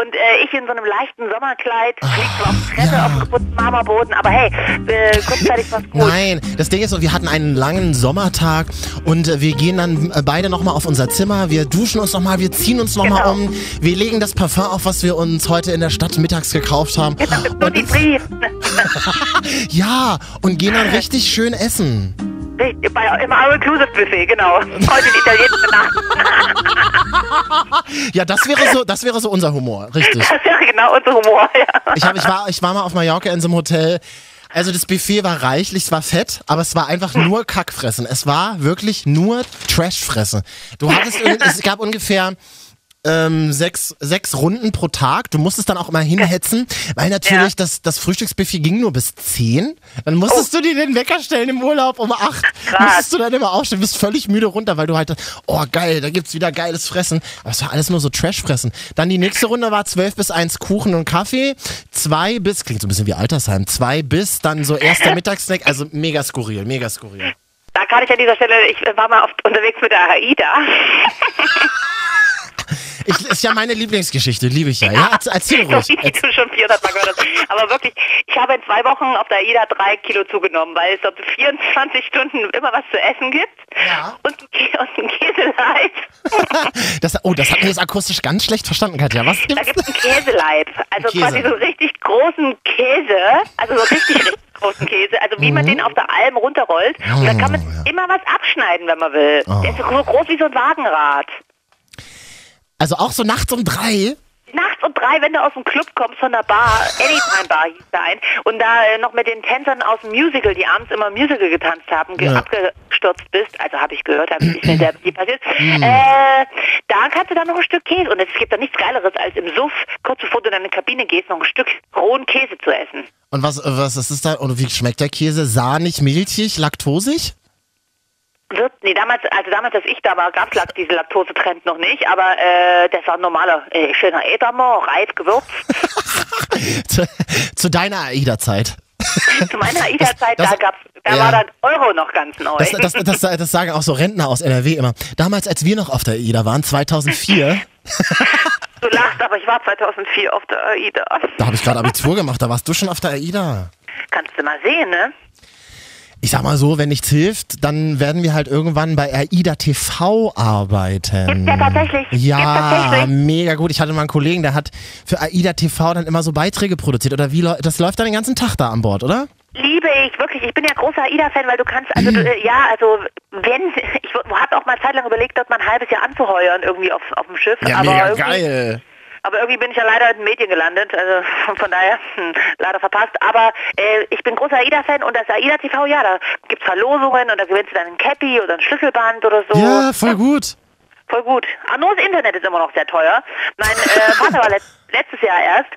Und äh, ich in so einem leichten Sommerkleid, fliegt so auf die Treppe, ja. auf dem geputzten Marmorboden, aber hey, äh, kurzzeitig war's gut. Nein, das Ding ist so, wir hatten einen langen Sommertag und äh, wir gehen dann äh, beide nochmal auf unser Zimmer, wir duschen uns nochmal, wir ziehen uns nochmal genau. um, wir legen das Parfum auf, was wir uns heute in der Stadt mittags gekauft haben. Genau, und die Briefen. Ja, und gehen dann richtig schön essen. Bei, Im All-Inclusive-Buffet, genau. Heute die italienische Nacht. Ja, das wäre so, das wäre so unser Humor, richtig. Das wäre genau unser Humor, ja. Ich, hab, ich, war, ich war mal auf Mallorca in so einem Hotel. Also das Buffet war reichlich, es war fett, aber es war einfach nur Kackfressen. Es war wirklich nur Trashfressen. Du hattest, es gab ungefähr... Ähm, sechs, sechs Runden pro Tag. Du musstest dann auch immer hinhetzen, weil natürlich ja. das, das Frühstücksbuffet ging nur bis zehn. Dann musstest oh. du dir den Wecker stellen im Urlaub um acht. Krass. Musstest du dann immer aufstehen, bist völlig müde runter, weil du halt, oh geil, da gibt's wieder geiles Fressen. Aber es war alles nur so Trash-Fressen. Dann die nächste Runde war zwölf bis eins Kuchen und Kaffee. zwei bis, klingt so ein bisschen wie Altersheim, zwei bis dann so erster Mittagssnack. Also mega skurril, mega skurril. Da kann ich an dieser Stelle, ich war mal oft unterwegs mit der AIDA. Ich, ist ja meine Lieblingsgeschichte, liebe ich ja. ja erzähl ruhig. Die, die du schon vierhundert Mal gehört hast. Aber wirklich, ich habe in zwei Wochen auf der AIDA drei Kilo zugenommen, weil es dort vierundzwanzig Stunden immer was zu essen gibt. Ja. Und, und ein Käseleib. Das, oh, das hat mir jetzt akustisch ganz schlecht verstanden, Katja. Was gibt's? Da gibt es ein Käseleib. Also Käse. Quasi so richtig großen Käse. Also so richtig, richtig großen Käse. Also wie mhm. man den auf der Alm runterrollt. Und da kann man ja. immer was abschneiden, wenn man will. Oh. Der ist so groß wie so ein Wagenrad. Also auch so nachts um drei? Nachts um drei, wenn du aus dem Club kommst, von der Bar, Anytime Bar hieß da ein, und da äh, noch mit den Tänzern aus dem Musical, die abends immer Musical getanzt haben, ge ja. abgestürzt bist, also habe ich gehört, habe ich nicht mehr selber nie passiert, mm. äh, da kannst du dann noch ein Stück Käse, und es gibt da nichts Geileres, als im Suff, kurz bevor du in deine Kabine gehst, noch ein Stück rohen Käse zu essen. Und was, was ist das da, und wie schmeckt der Käse? Sahnig, milchig, laktosig? Wird, nee, damals, also damals, als ich da war, gab es diese Laktose-Trend noch nicht, aber äh, das war ein normaler, äh, schöner Edamor, reif gewürzt. zu, zu deiner AIDA-Zeit. Zu meiner AIDA-Zeit, da, da ja. war dann Euro noch ganz neu. Das, das, das, das, das sagen auch so Rentner aus N R W immer. Damals, als wir noch auf der AIDA waren, zweitausendvier... Du lachst, aber ich war zweitausendvier auf der AIDA. Da habe ich gerade Abitur gemacht, da warst du schon auf der AIDA. Kannst du mal sehen, ne? Ich sag mal so, wenn nichts hilft, dann werden wir halt irgendwann bei AIDA T V arbeiten. Gibt's ja tatsächlich. Ja, tatsächlich. Mega gut. Ich hatte mal einen Kollegen, der hat für AIDA T V dann immer so Beiträge produziert. Oder wie, das läuft dann den ganzen Tag da an Bord, oder? Liebe ich, wirklich. Ich bin ja großer AIDA-Fan, weil du kannst, also du, ja, also wenn, ich habe auch mal zeitlang überlegt, dort mal ein halbes Jahr anzuheuern irgendwie auf, auf dem Schiff. Ja, aber mega geil. Aber irgendwie bin ich ja leider in den Medien gelandet, also von daher hm, leider verpasst. Aber äh, ich bin großer AIDA-Fan und das AIDA-T V, ja, da gibt's Verlosungen und da gewinnst du dann einen Käppi oder ein Schlüsselband oder so. Ja, voll gut. Voll gut. Arnos Internet ist immer noch sehr teuer. Mein äh, Vater war letzt, letztes Jahr erst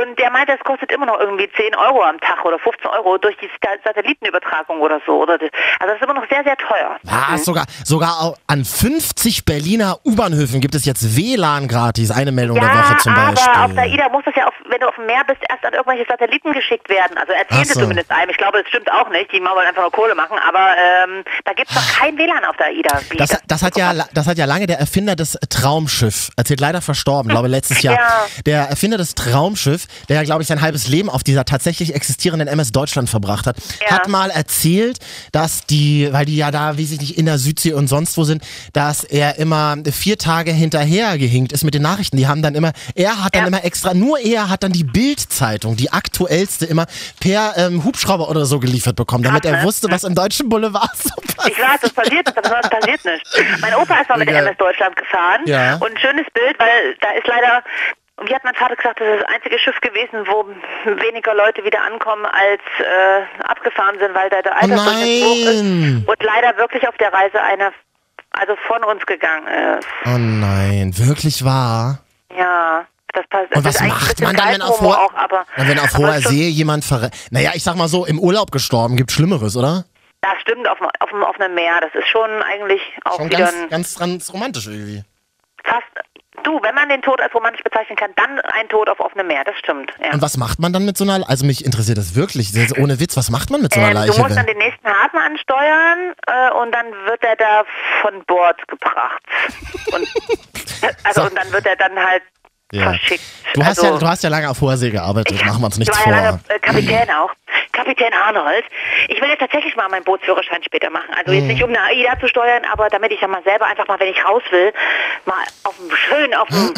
und der meinte, es kostet immer noch irgendwie zehn Euro am Tag oder fünfzehn Euro durch die Satellitenübertragung oder so. Oder das. Also es ist immer noch sehr, sehr teuer. Ah, mhm. sogar, sogar an fünfzig Berliner U-Bahnhöfen gibt es jetzt W L A N gratis. Eine Meldung ja, der Woche zum Beispiel. Ja, aber auf der AIDA muss das ja, auf, wenn du auf dem Meer bist, erst an irgendwelche Satelliten geschickt werden. Also erzählte so. Zumindest einem. Ich glaube, das stimmt auch nicht. Die wollen einfach nur Kohle machen. Aber ähm, da gibt es doch kein W L A N auf der AIDA. Das, das, hat ja, das hat ja lange der Erfinder des Traumschiff, erzählt leider verstorben, glaube letztes Jahr, ja. der der Erfinder des Traumschiff, der ja, glaube ich, sein halbes Leben auf dieser tatsächlich existierenden M S Deutschland verbracht hat, ja. hat mal erzählt, dass die, weil die ja da, wie sie nicht in der Südsee und sonst wo sind, dass er immer vier Tage hinterher gehinkt ist mit den Nachrichten. Die haben dann immer, er hat dann ja. immer extra, nur er hat dann die Bild-Zeitung, die aktuellste immer, per ähm, Hubschrauber oder so geliefert bekommen, damit Ach, ne? er wusste, was im Deutschen Boulevard so passiert. Ich weiß, das passiert nicht, aber das passiert nicht. Mein Opa ist mal mit der M S Deutschland gefahren ja. und ein schönes Bild, weil da ist leider... Und wie hat mein Vater gesagt, das ist das einzige Schiff gewesen, wo weniger Leute wieder ankommen, als äh, abgefahren sind, weil da der Altersdurchschnitt hoch ist. Und leider wirklich auf der Reise einer, also von uns gegangen ist. Oh nein, wirklich wahr? Ja. Das passt. Und das was macht man dann, wenn auf, hoher, auch, aber, dann, wenn auf hoher See jemand verrennt? Naja, ich sag mal so, im Urlaub gestorben gibt Schlimmeres, oder? Das stimmt, auf, auf, auf einem Meer. Das ist schon eigentlich auch schon wieder ganz, ein... Ganz, ganz romantisch irgendwie. Fast... Du, wenn man den Tod als romantisch bezeichnen kann, dann ein Tod auf offenem Meer, das stimmt. Ja. Und was macht man dann mit so einer, also mich interessiert das wirklich, das ohne Witz, was macht man mit so einer ähm, Leiche? Du musst dann den nächsten Hafen ansteuern äh, und dann wird er da von Bord gebracht. Und, also, so. und dann wird er dann halt ja. verschickt. Du hast, also, ja, du hast ja lange auf hoher See gearbeitet, ich, machen wir uns nichts vor. Ich war ja lange äh, Kapitän auch. Kapitän Arnold, ich will jetzt tatsächlich mal meinen Bootsführerschein später machen. Also jetzt nicht, um eine AIDA zu steuern, aber damit ich ja mal selber einfach mal, wenn ich raus will, mal auf dem, schön auf dem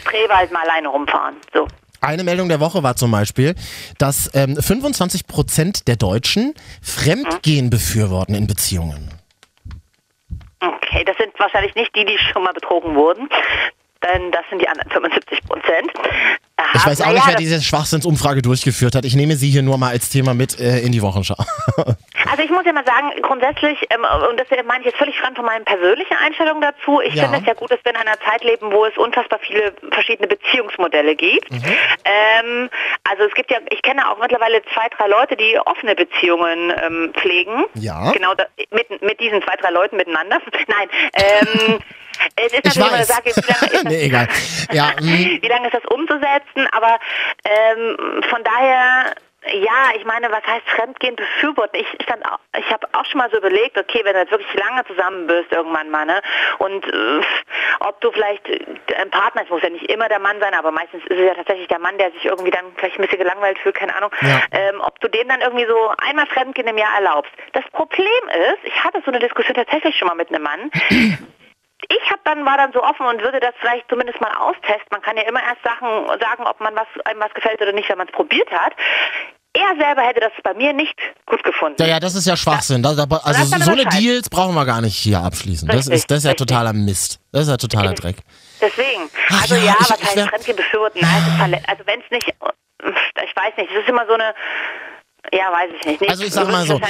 Spreewald mal alleine rumfahren. So. Eine Meldung der Woche war zum Beispiel, dass ähm, fünfundzwanzig Prozent der Deutschen Fremdgehen hm? befürworten in Beziehungen. Okay, das sind wahrscheinlich nicht die, die schon mal betrogen wurden. Denn das sind die anderen fünfundsiebzig Prozent. Ich weiß auch ja, nicht, wer diese Schwachsinnsumfrage durchgeführt hat. Ich nehme sie hier nur mal als Thema mit äh, in die Wochenschau. Also ich muss ja mal sagen, grundsätzlich, ähm, und das meine ich jetzt völlig fremd von meiner persönlichen Einstellung dazu, ich ja. finde es ja gut, dass wir in einer Zeit leben, wo es unfassbar viele verschiedene Beziehungsmodelle gibt. Mhm. Ähm, also es gibt ja, ich kenne auch mittlerweile zwei, drei Leute, die offene Beziehungen ähm, pflegen. Ja. Genau, da, mit, mit diesen zwei, drei Leuten miteinander. Nein, ähm... Es ist ich weiß. Sage, wie lange ist, nee, egal. Ja, wie lange ist das umzusetzen? Aber ähm, von daher, ja, ich meine, was heißt Fremdgehen befürworten? Ich, ich, ich habe auch schon mal so überlegt, okay, wenn du jetzt wirklich lange zusammen bist irgendwann mal, ne? Und äh, ob du vielleicht ein Partner, es muss ja nicht immer der Mann sein, aber meistens ist es ja tatsächlich der Mann, der sich irgendwie dann vielleicht ein bisschen gelangweilt fühlt, keine Ahnung, ja. ähm, ob du den dann irgendwie so einmal Fremdgehen im Jahr erlaubst. Das Problem ist, ich hatte so eine Diskussion tatsächlich schon mal mit einem Mann, ich hab dann war dann so offen und würde das vielleicht zumindest mal austesten. Man kann ja immer erst Sachen sagen, ob man was einem was gefällt oder nicht, wenn man es probiert hat. Er selber hätte das bei mir nicht gut gefunden. Ja, ja, das ist ja Schwachsinn. Das, das, also das so eine Deals brauchen wir gar nicht hier abschließen. Richtig, das ist das ist ja richtig. Totaler Mist. Das ist ja totaler Dreck. Deswegen. Ach, also ja, ja ich, was ich, heißt Fremdgehen befürworten? Also wenn es nicht, ich weiß nicht, es ist immer so eine. Ja, weiß ich nicht. nicht. Also ich sag mal so,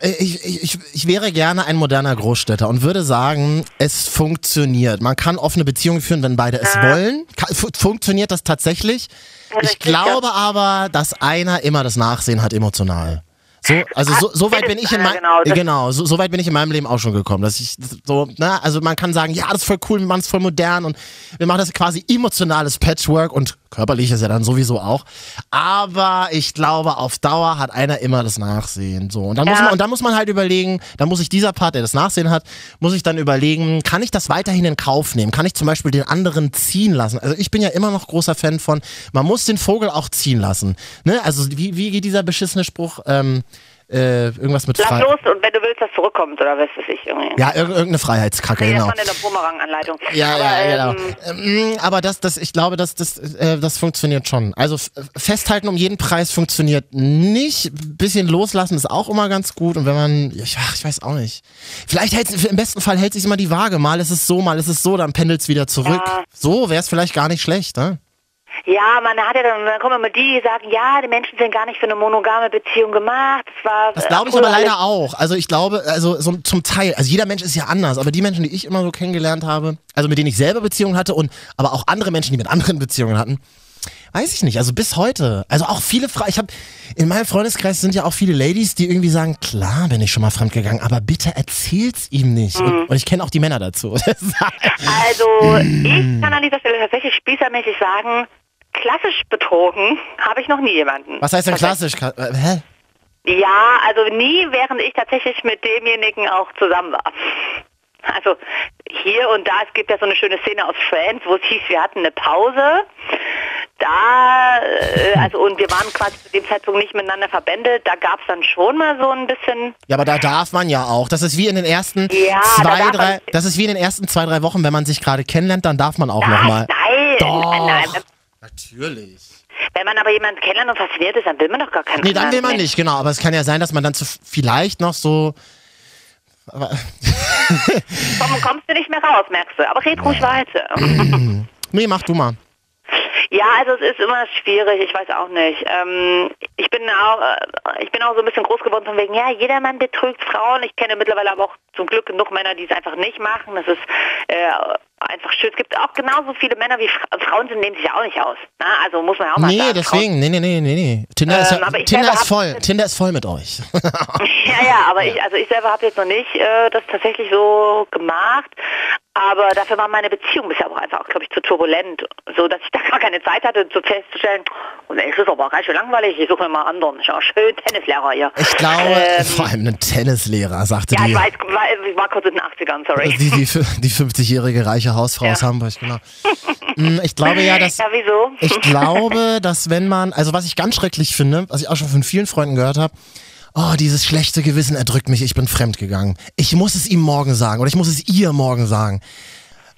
ich, ich, ich wäre gerne ein moderner Großstädter und würde sagen, es funktioniert. Man kann offene Beziehungen führen, wenn beide es ja. wollen. Funktioniert das tatsächlich? Ich glaube aber, dass einer immer das Nachsehen hat emotional. So, also so, so weit bin ich in mein, genau, genau so, so weit bin ich in meinem Leben auch schon gekommen, dass ich so, na, also man kann sagen, ja, das ist voll cool, wir machen es voll modern und wir machen das quasi emotionales Patchwork und körperlich ist ja dann sowieso auch, aber ich glaube, auf Dauer hat einer immer das Nachsehen, so, und dann ja. muss man, und dann muss man halt überlegen, dann muss ich dieser Part, der das Nachsehen hat, muss ich dann überlegen, kann ich das weiterhin in Kauf nehmen, kann ich zum Beispiel den anderen ziehen lassen, also ich bin ja immer noch großer Fan von, man muss den Vogel auch ziehen lassen, ne, also wie, wie geht dieser beschissene Spruch, ähm, Äh, irgendwas mit Freiheit. Lass los und wenn du willst, dass zurückkommt oder was weiß ich irgendwie. Ja, ir- irgendeine Freiheitskacke, genau. Das war eine Bumerang-Anleitung. Ja, ja, ähm, ja, genau. Ähm, aber das, das, ich glaube, das, das, äh, das funktioniert schon. Also f- festhalten um jeden Preis funktioniert nicht. Ein bisschen loslassen ist auch immer ganz gut und wenn man, ich, ach, ich weiß auch nicht. Vielleicht hält im besten Fall hält sich immer die Waage. Mal ist es so, mal ist es so, dann pendelt es wieder zurück. Ja. So wäre es vielleicht gar nicht schlecht, ne? Ja, man hat ja dann, dann kommen immer die, die sagen, ja, die Menschen sind gar nicht für eine monogame Beziehung gemacht. Das war. Das glaube ich aber leider auch. Also ich glaube, also so, zum Teil, also jeder Mensch ist ja anders, aber die Menschen, die ich immer so kennengelernt habe, also mit denen ich selber Beziehungen hatte und aber auch andere Menschen, die mit anderen Beziehungen hatten, weiß ich nicht, also bis heute. Also auch viele Frauen, ich habe, in meinem Freundeskreis sind ja auch viele Ladies, die irgendwie sagen, klar bin ich schon mal fremdgegangen, aber bitte erzähl's ihm nicht. Mhm. Und, und ich kenne auch die Männer dazu. Also ich kann an dieser Stelle tatsächlich spießermäßig sagen, klassisch betrogen habe ich noch nie jemanden. Was heißt denn klassisch? Hä? Ja, also nie, während ich tatsächlich mit demjenigen auch zusammen war. Also hier und da, es gibt ja so eine schöne Szene aus Friends, wo es hieß, wir hatten eine Pause da, äh, also und wir waren quasi zu dem Zeitpunkt nicht miteinander verbändelt, da gab es dann schon mal so ein bisschen... Ja, aber da darf man ja auch. Das ist wie in den ersten, ja, zwei, da drei, das ist wie in den ersten zwei, drei Wochen, wenn man sich gerade kennenlernt, dann darf man auch nochmal. Nein, doch, nein, natürlich. Wenn man aber jemanden kennenlernt und fasziniert ist, dann will man doch gar keinen... Nee, dann will man nicht, genau. Aber es kann ja sein, dass man dann zu vielleicht noch so... Aber Komm, kommst du nicht mehr raus, merkst du. Aber red ruhig weiter. Nee, mach du mal. Ja, also es ist immer schwierig, ich weiß auch nicht. Ähm, ich bin auch ich bin auch so ein bisschen groß geworden von wegen, ja, jeder Mann betrügt Frauen. Ich kenne mittlerweile aber auch zum Glück genug Männer, die es einfach nicht machen. Das ist äh, einfach schön. Es gibt auch genauso viele Männer wie Fra- Frauen sind, nehmen sich ja auch nicht aus. Na, also muss man ja auch mal nee, sagen. Nee, deswegen. Nee, nee, nee, nee. Tinder ähm, ist, ja, Tinder ist voll. Tinder ist voll mit euch. Ja, ja, aber ich, also ich selber habe jetzt noch nicht äh, das tatsächlich so gemacht. Aber dafür war meine Beziehung bisher auch einfach, glaube ich, zu turbulent, so dass ich da gar keine Zeit hatte, zu festzustellen, und es ist aber ganz schön langweilig, ich suche mir mal anderen. Ich war schön Tennislehrer hier. Ich glaube, ähm, vor allem ein Tennislehrer, sagte ja, die. Ja, ich weiß, war, ich war kurz in den achtzigern, sorry. Die, die, die fünfzigjährige reiche Hausfrau ja. aus Hamburg, genau. Ich glaube ja, dass... Ja, wieso? Ich glaube, dass wenn man, also was ich ganz schrecklich finde, was ich auch schon von vielen Freunden gehört habe, oh, dieses schlechte Gewissen erdrückt mich, ich bin fremdgegangen. Ich muss es ihm morgen sagen oder ich muss es ihr morgen sagen.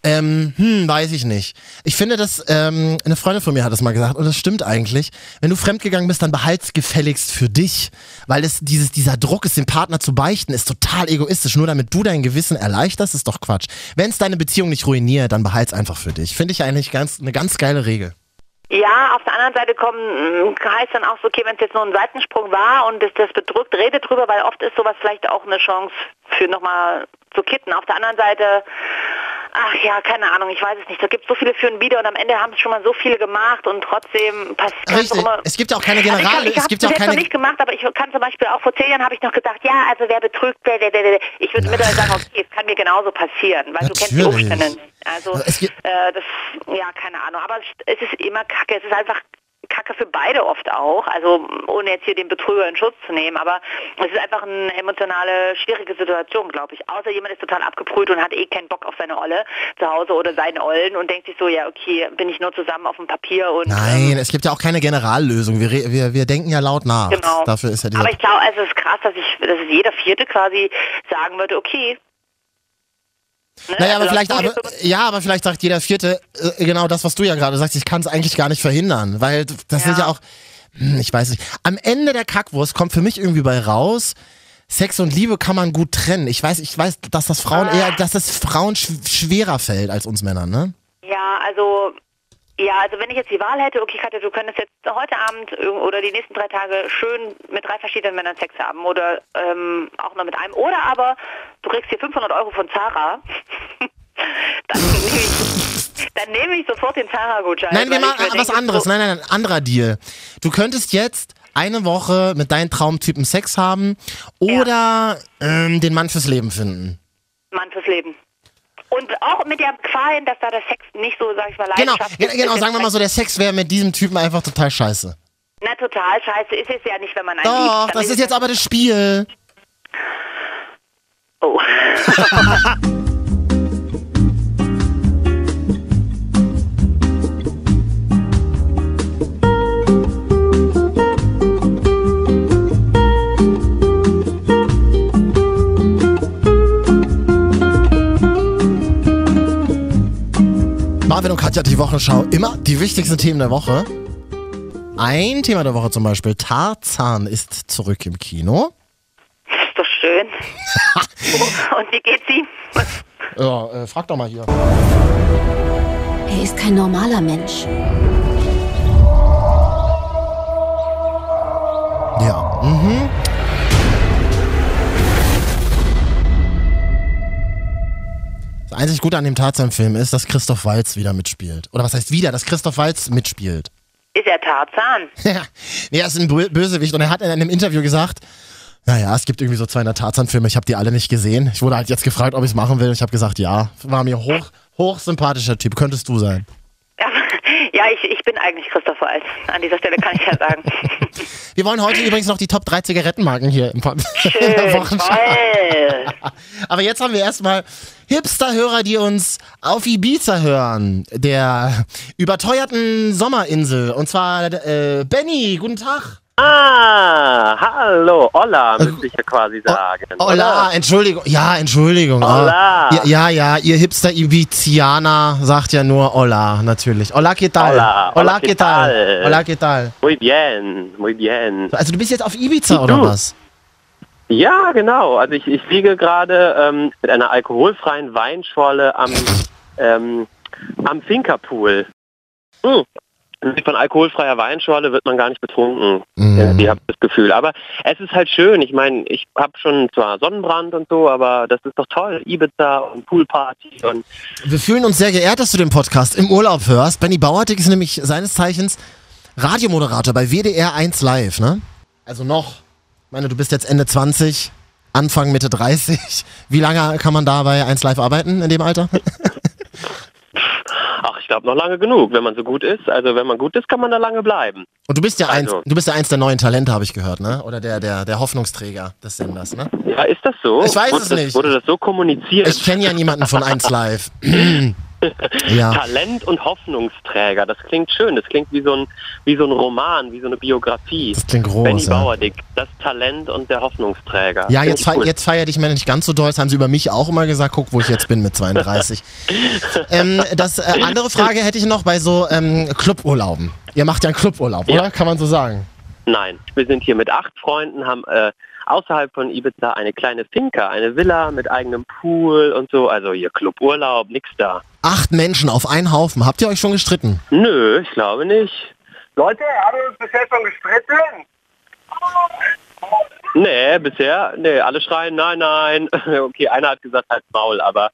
Ähm, hm, weiß ich nicht. Ich finde das, ähm, eine Freundin von mir hat das mal gesagt und das stimmt eigentlich. Wenn du fremdgegangen bist, dann behalt's gefälligst für dich, weil es dieses, dieser Druck ist, dem Partner zu beichten, ist total egoistisch. Nur damit du dein Gewissen erleichterst, ist doch Quatsch. Wenn es deine Beziehung nicht ruiniert, dann behalt's einfach für dich. Finde ich eigentlich ganz, eine ganz geile Regel. Ja, auf der anderen Seite kommen, heißt dann auch so, okay, wenn es jetzt nur ein Seitensprung war und das, das bedrückt, rede drüber, weil oft ist sowas vielleicht auch eine Chance für nochmal zu kitten. Auf der anderen Seite, ach ja, keine Ahnung, ich weiß es nicht. Da gibt es so viele für und wieder und am Ende haben es schon mal so viele gemacht und trotzdem passt es immer. Es gibt auch keine Generale. Also ich ich, ich habe es selbst keine... noch nicht gemacht, aber ich kann zum Beispiel auch vor zehn Jahren habe ich noch gedacht, ja, also wer betrügt, der, der, der, der. Ich würde mittlerweile sagen, okay, es kann mir genauso passieren, weil Natürlich. Du kennst die Umstände nicht. Also, äh, das, ja, keine Ahnung, aber es ist immer Kacke, es ist einfach Kacke für beide oft auch, also ohne jetzt hier den Betrüger in Schutz zu nehmen, aber es ist einfach eine emotionale, schwierige Situation, glaube ich, außer jemand ist total abgebrüht und hat eh keinen Bock auf seine Olle zu Hause oder seinen Ollen und denkt sich so, ja okay, bin ich nur zusammen auf dem Papier und... Nein, ähm, es gibt ja auch keine Generallösung, wir, re- wir, wir denken ja laut nach, genau. Dafür ist ja dieser... Aber ich glaube, also es ist krass, dass, ich, dass jeder Vierte quasi sagen würde, okay... Ne? Naja, aber also vielleicht, aber, ja, aber vielleicht sagt jeder Vierte äh, genau das, was du ja gerade sagst, ich kann es eigentlich gar nicht verhindern, weil das ja. sind ja auch, hm, ich weiß nicht, am Ende der Kackwurst kommt für mich irgendwie bei raus, Sex und Liebe kann man gut trennen. Ich weiß, ich weiß, dass das Frauen ah. eher, dass das Frauen sch- schwerer fällt als uns Männern, ne? Ja, also... Ja, also wenn ich jetzt die Wahl hätte, okay Katja, du könntest jetzt heute Abend oder die nächsten drei Tage schön mit drei verschiedenen Männern Sex haben oder ähm, auch noch mit einem. Oder aber du kriegst hier fünfhundert Euro von Zara, dann nehme ich, dann nehme ich sofort den Zara-Gutschein. Nein, wir machen was anderes. So nein, nein, nein, anderer Deal. Du könntest jetzt eine Woche mit deinen Traumtypen Sex haben oder ja. ähm, den Mann fürs Leben finden. Mann fürs Leben. Und auch mit der Gefahr hin, dass da der Sex nicht so, sag ich mal, leidenschaftlich genau, ist. Genau, sagen wir mal so, der Sex wäre mit diesem Typen einfach total scheiße. Na, total scheiße ist es ja nicht, wenn man einen Doch, liebt. Doch, das ist jetzt aber das Spiel. Oh. Marvin und Katja, die Wochenschau, immer die wichtigsten Themen der Woche. Ein Thema der Woche zum Beispiel, Tarzan ist zurück im Kino. Das ist doch schön. Oh, und wie geht's ihm? Ja, äh, frag doch mal hier. Er ist kein normaler Mensch. Ja, mhm. Das einzig Gute an dem Tarzan-Film ist, dass Christoph Waltz wieder mitspielt. Oder was heißt wieder, dass Christoph Waltz mitspielt? Ist er Tarzan? Ja, er ist ein Bösewicht und er hat in einem Interview gesagt, naja, es gibt irgendwie so zweihundert Tarzan-Filme, ich habe die alle nicht gesehen. Ich wurde halt jetzt gefragt, ob ich es machen will. Ich habe gesagt, ja, war mir hoch, hochsympathischer Typ, könntest du sein. Ja, ja ich, ich bin eigentlich Christoph Waltz, an dieser Stelle kann ich ja sagen. Wir wollen heute übrigens noch die Top drei Zigarettenmarken hier im Podcast. Aber jetzt haben wir erstmal Hipster-Hörer, die uns auf Ibiza hören, der überteuerten Sommerinsel. Und zwar äh, Benny, guten Tag. Ah, hallo, hola, müsste ich ja quasi sagen. Hola, Entschuldigung, ja, Entschuldigung. Hola. Ja, ja, ja, ihr Hipster Ibizianer sagt ja nur hola, natürlich. Hola, ¿qué tal? Hola, hola, ¿qué tal? Hola, ¿qué tal? Muy bien, muy bien. Also du bist jetzt auf Ibiza, oder was? Ja, genau. Also ich, ich liege gerade ähm, mit einer alkoholfreien Weinschorle am, ähm, am Finca-Pool. Hm. Von alkoholfreier Weinschorle wird man gar nicht betrunken. Mm. Ich habe das Gefühl. Aber es ist halt schön. Ich meine, ich habe schon zwar Sonnenbrand und so, aber das ist doch toll. Ibiza und Poolparty. Und wir fühlen uns sehr geehrt, dass du den Podcast im Urlaub hörst. Benny Bauerdick ist nämlich seines Zeichens Radiomoderator bei W D R eins Live, ne? Also noch, ich meine, du bist jetzt Ende zwanzig, Anfang Mitte dreißig. Wie lange kann man da bei eins Live arbeiten in dem Alter? Ach, ich glaube noch lange genug, wenn man so gut ist. Also wenn man gut ist, kann man da lange bleiben. Und du bist ja also. eins, du bist ja eins der neuen Talente, habe ich gehört, ne? Oder der, der, der Hoffnungsträger des Senders, ne? Ja, ist das so? Ich weiß wurde es das, nicht. Wurde das so kommuniziert? Ich kenne ja niemanden von eins Live. Ja. Talent und Hoffnungsträger, das klingt schön. Das klingt wie so ein, wie so ein Roman, wie so eine Biografie. Das klingt groß. Benny Bauerdick, das Talent und der Hoffnungsträger. Ja, jetzt, fe- cool. jetzt feier dich mal nicht ganz so doll. Das haben sie über mich auch immer gesagt. Guck, wo ich jetzt bin mit zweiunddreißig. ähm, das äh, andere Frage hätte ich noch bei so ähm, Cluburlauben. Ihr macht ja einen Cluburlaub, ja, oder? Kann man so sagen? Nein, wir sind hier mit acht Freunden, haben äh, außerhalb von Ibiza eine kleine Finca, eine Villa mit eigenem Pool und so. Also hier Cluburlaub, nix da. Acht Menschen auf einen Haufen. Habt ihr euch schon gestritten? Nö, ich glaube nicht. Leute, haben wir uns bisher schon gestritten? Nee, bisher, nee, alle schreien, nein, nein. Okay, einer hat gesagt, halt Maul, aber...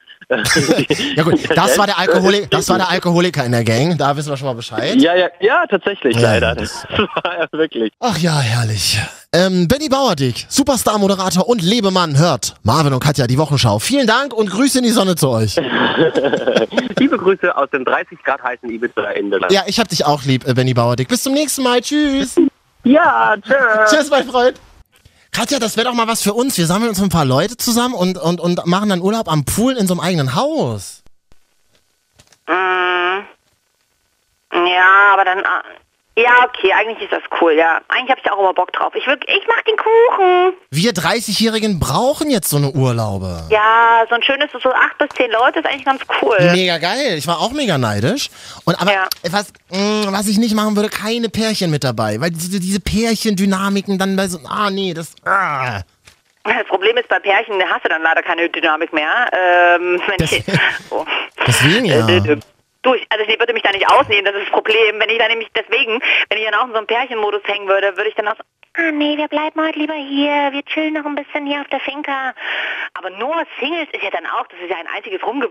Ja gut, das war, der Alkoholi- das war der Alkoholiker in der Gang, da wissen wir schon mal Bescheid. Ja, ja, ja, tatsächlich, ja, leider. Das war ja wirklich... Ach ja, herrlich. Ähm, Benny Bauerdick, Superstar, Moderator und Lebemann, hört Marvin und Katja, die Wochenschau. Vielen Dank und Grüße in die Sonne zu euch. Liebe Grüße aus dem dreißig Grad heißen Ibiza Indeland. Ja, ich hab dich auch lieb, Benny Bauerdick. Bis zum nächsten Mal, tschüss. Ja, tschüss. Tschüss, mein Freund. Katja, das wäre doch mal was für uns. Wir sammeln uns ein paar Leute zusammen und, und, und machen dann Urlaub am Pool in so einem eigenen Haus. Mm. Ja, aber dann... Ja, okay, eigentlich ist das cool, ja. Eigentlich habe ich da auch immer Bock drauf. Ich, würd, ich mach den Kuchen. Wir dreißigjährigen brauchen jetzt so eine Urlaube. Ja, so ein schönes, so acht bis zehn Leute ist eigentlich ganz cool. Mega geil, ich war auch mega neidisch. Und aber ja. was, mh, was ich nicht machen würde, keine Pärchen mit dabei. Weil diese, diese Pärchen-Dynamiken dann bei so, ah nee, das... Ah. Das Problem ist, bei Pärchen hast du dann leider keine Dynamik mehr. Ähm, wenn das, ich, oh. Deswegen ja. Du, ich, also ich würde mich da nicht ausnehmen, das ist das Problem. Wenn ich da nämlich, deswegen, wenn ich dann auch in so einem Pärchenmodus hängen würde, würde ich dann auch so, ah nee, wir bleiben heute lieber hier, wir chillen noch ein bisschen hier auf der Finca. Aber nur Singles ist ja dann auch, das ist ja ein einziges Rumge...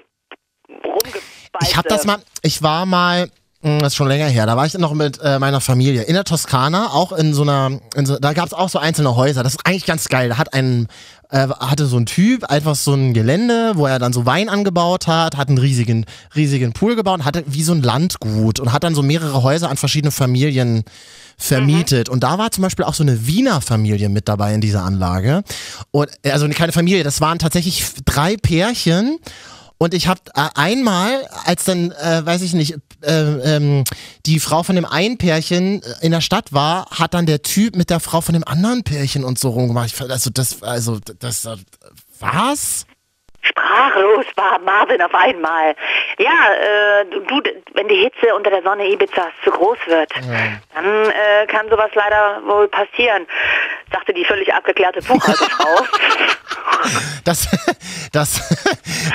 Rumgebeiße. Ich hab das mal, ich war mal, das ist schon länger her, da war ich noch mit äh, meiner Familie in der Toskana, auch in so einer, in so, da gab's auch so einzelne Häuser, das ist eigentlich ganz geil, da hat ein... hatte so ein Typ einfach so ein Gelände, wo er dann so Wein angebaut hat, hat einen riesigen, riesigen Pool gebaut, hatte wie so ein Landgut und hat dann so mehrere Häuser an verschiedene Familien vermietet. Mhm. Und da war zum Beispiel auch so eine Wiener Familie mit dabei in dieser Anlage. Und also keine Familie, das waren tatsächlich drei Pärchen. Und ich habe einmal, als dann, äh, weiß ich nicht, äh, ähm, die Frau von dem einen Pärchen in der Stadt war, hat dann der Typ mit der Frau von dem anderen Pärchen und so rumgemacht. Ich, also das, also das, was? Sprachlos war Marvin auf einmal. Ja, äh, du, wenn die Hitze unter der Sonne Ibizas zu groß wird, ja, dann äh, kann sowas leider wohl passieren, sagte die völlig abgeklärte Buchhalterfrau. Das, das,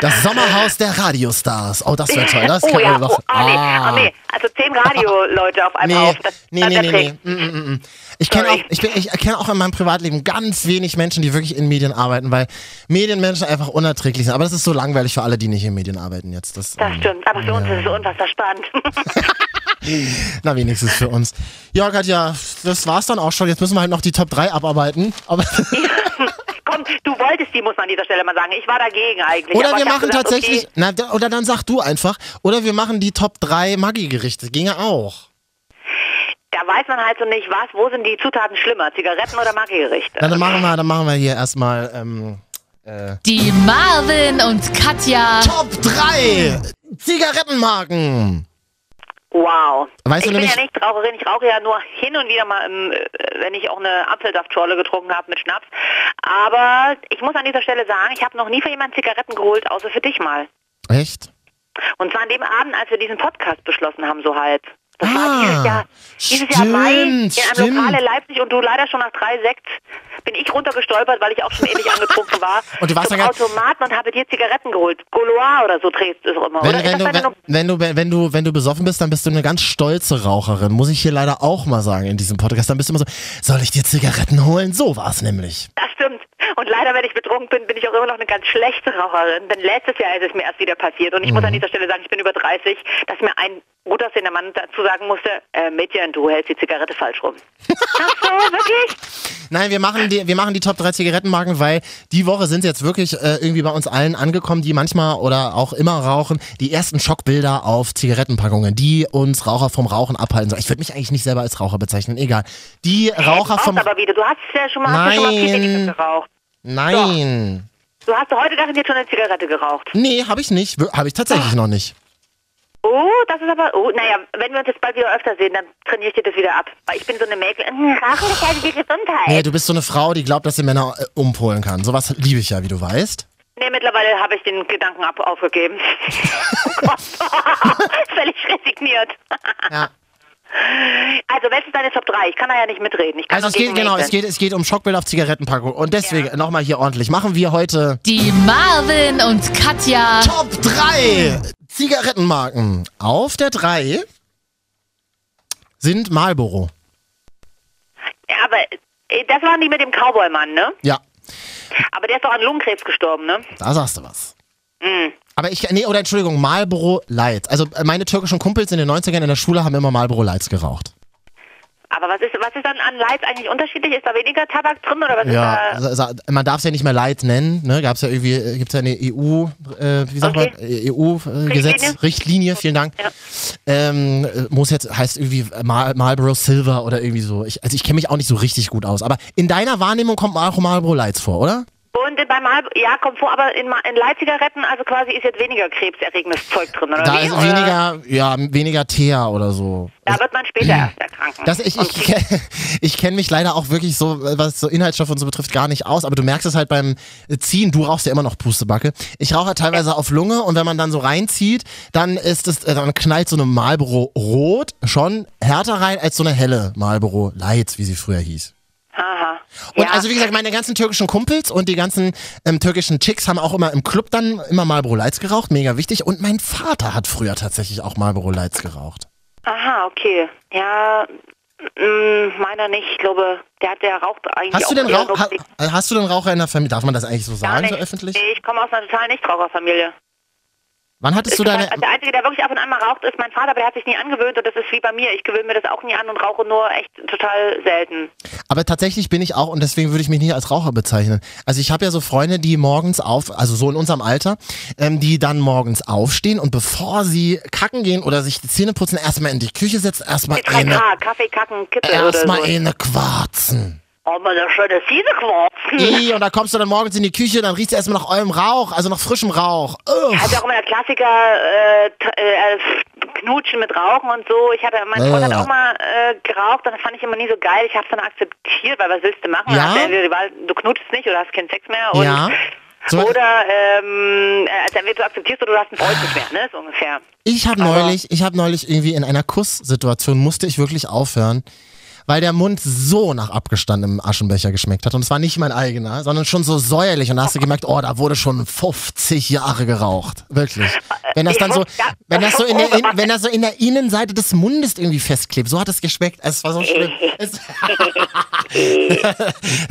das Sommerhaus der Radiostars. Oh, das wäre toll. Das oh, kann ja. Noch... Oh, ah, nee. Ah, nee. Also zehn Radio-Leute auf einmal nee. Auf. Das, nee, nee, das nee, nee, nee, nee. Ich kenne auch, ich, ich kenne auch in meinem Privatleben ganz wenig Menschen, die wirklich in Medien arbeiten, weil Medienmenschen einfach unerträglich sind. Aber das ist so langweilig für alle, die nicht in Medien arbeiten jetzt. Das, das ähm, stimmt. Aber für ja. uns ist es unfassbar spannend. Na, wenigstens für uns. Ja, Katja, das war's dann auch schon. Jetzt müssen wir halt noch die Top drei abarbeiten. Aber komm, du wolltest die, muss man an dieser Stelle mal sagen. Ich war dagegen eigentlich. Oder aber wir machen gesagt, tatsächlich, okay. Na, oder dann sag du einfach, oder wir machen die Top drei Maggi-Gerichte. Ginge auch. Da weiß man halt so nicht, was, wo sind die Zutaten schlimmer, Zigaretten oder Maggi-Gerichte? Na, dann machen wir, dann machen wir hier erstmal, ähm, äh. Die Marvin und Katja. Top drei Zigarettenmarken. Wow. Weißt ich du bin ja nicht Raucherin, ich rauche ja nur hin und wieder mal, wenn ich auch eine Apfelsaftschorle getrunken habe mit Schnaps. Aber ich muss an dieser Stelle sagen, ich habe noch nie für jemanden Zigaretten geholt, außer für dich mal. Echt? Und zwar an dem Abend, als wir diesen Podcast beschlossen haben, so halb. Das ah, war dieses Jahr, dieses stimmt, Jahr Mai in einem Lokal in Leipzig und du leider schon nach drei Sekt bin ich runtergestolpert, weil ich auch schon ähnlich angetrunken war. Und du warst zum Automaten und habe dir Zigaretten geholt. Gaulois oder so trägst es immer. Wenn, oder? Wenn, du, wenn, no- wenn, du, wenn, du, wenn du besoffen bist, dann bist du eine ganz stolze Raucherin. Muss ich hier leider auch mal sagen in diesem Podcast. Dann bist du immer so, soll ich dir Zigaretten holen? So war es nämlich. Das stimmt. Und leider, wenn ich betrunken bin, bin ich auch immer noch eine ganz schlechte Raucherin. Denn letztes Jahr ist es mir erst wieder passiert. Und ich mhm. muss an dieser Stelle sagen, ich bin über dreißig, dass mir ein gut aussehender Mann dazu sagen musste, äh, Mädchen, du hältst die Zigarette falsch rum. Ach so, wirklich? Nein, wir machen die, wir machen die Top drei Zigarettenmarken, weil die Woche sind jetzt wirklich äh, irgendwie bei uns allen angekommen, die manchmal oder auch immer rauchen, die ersten Schockbilder auf Zigarettenpackungen, die uns Raucher vom Rauchen abhalten sollen. Ich würde mich eigentlich nicht selber als Raucher bezeichnen, egal. Die Raucher hey, vom... aber wieder, du hast ja schon mal, Nein. Schon mal viel geraucht. Nein. Doch. Du hast heute gar nicht schon eine Zigarette geraucht. Nee, habe ich nicht. Habe ich tatsächlich Ach. noch nicht. Oh, das ist aber, oh, naja, wenn wir uns jetzt bald wieder öfter sehen, dann trainiere ich dir das wieder ab. Weil ich bin so eine Meggele, rauchen ist halt die Gesundheit. Nee, du bist so eine Frau, die glaubt, dass sie Männer äh, umpolen kann. Sowas liebe ich ja, wie du weißt. Nee, mittlerweile habe ich den Gedanken ab- aufgegeben. Oh Gott, völlig resigniert. Ja. Also, welches ist deine Top drei? Ich kann da ja nicht mitreden. Ich kann also, es geht, genau, es geht, es geht um Schockbild auf Zigarettenpackung. Und deswegen, ja. nochmal hier ordentlich, machen wir heute... Die Marvin und Katja... Top drei Zigarettenmarken. Auf der drei sind Marlboro. Ja, aber das waren die mit dem Cowboy-Mann, ne? Ja. Aber der ist doch an Lungenkrebs gestorben, ne? Da sagst du was. Mhm. Aber ich, nee, oder Entschuldigung, Marlboro Lights. Also meine türkischen Kumpels in den neunzigern in der Schule haben immer Marlboro Lights geraucht. Aber was ist, was ist dann an Lights eigentlich unterschiedlich? Ist da weniger Tabak drin oder was ja, ist da? Man darf es ja nicht mehr Light nennen, ne? Gab's ja irgendwie, gibt's ja eine E U, äh, wie sagt okay. man, E U-Gesetz, Richtlinie. Richtlinie, vielen Dank. Ja. Ähm, muss jetzt, heißt irgendwie Mar- Marlboro Silver oder irgendwie so. Ich, also ich kenne mich auch nicht so richtig gut aus. Aber in deiner Wahrnehmung kommt auch Marlboro Lights vor, oder? Und bei Mal, ja, kommt vor, aber in, in Light-Zigaretten, also quasi ist jetzt weniger krebserregendes Zeug drin, oder? Da wie? Ist weniger, ja, weniger Thea oder so. Da wird man später erst erkranken. Das, ich ich, ich, ich kenne mich leider auch wirklich so, was so Inhaltsstoffe und so betrifft, gar nicht aus, aber du merkst es halt beim Ziehen, du rauchst ja immer noch Pustebacke. Ich rauche teilweise ja. auf Lunge und wenn man dann so reinzieht, dann ist es, dann knallt so eine Marlboro Rot schon härter rein als so eine helle Marlboro Lights, wie sie früher hieß. Aha. Und ja. also wie gesagt, meine ganzen türkischen Kumpels und die ganzen ähm, türkischen Chicks haben auch immer im Club dann immer Marlboro Lights geraucht, mega wichtig. Und mein Vater hat früher tatsächlich auch Marlboro Lights geraucht. Aha, okay. Ja, mh, meiner nicht. Ich glaube, der hat der raucht eigentlich hast auch. Du denn Rauch, ha, hast du denn Raucher in der Familie? Darf man das eigentlich so sagen, so öffentlich? Nee, ich komme aus einer total Nichtraucherfamilie. Wann hattest du deine... Der Einzige, der wirklich ab und an mal raucht, ist mein Vater, aber der hat sich nie angewöhnt und das ist wie bei mir. Ich gewöhne mir das auch nie an und rauche nur echt total selten. Aber tatsächlich bin ich auch, und deswegen würde ich mich nicht als Raucher bezeichnen. Also ich habe ja so Freunde, die morgens auf, also so in unserem Alter, ähm, die dann morgens aufstehen und bevor sie kacken gehen oder sich die Zähne putzen, erstmal in die Küche setzen, erstmal eine... Kaffee, Kacken, Kippe oder so. Erstmal eine Quarzen. Oh, mal eine schöne Fiese-Quarzen. Und da kommst du dann morgens in die Küche, dann riechst du erstmal nach eurem Rauch, also nach frischem Rauch. Uff. Also auch immer der Klassiker, äh, t- äh, Knutschen mit Rauchen und so. Ich hatte, mein Freund äh. hat auch mal äh, geraucht und das fand ich immer nie so geil. Ich hab's dann akzeptiert, weil was willst du machen? Ja? Du knutschst nicht oder hast keinen Sex mehr. Und ja. So oder ähm, also entweder du akzeptierst oder du hast einen Freund nicht mehr, ne? So ungefähr. Ich habe neulich, ich habe neulich irgendwie in einer Kusssituation musste ich wirklich aufhören, weil der Mund so nach abgestandenem Aschenbecher geschmeckt hat. Und es war nicht mein eigener, sondern schon so säuerlich. Und da hast du gemerkt, oh, da wurde schon fünfzig Jahre geraucht. Wirklich. Wenn das dann so, wenn das so in der, in, wenn das so in der Innenseite des Mundes irgendwie festklebt. So hat es geschmeckt. Es war so schlimm. Es,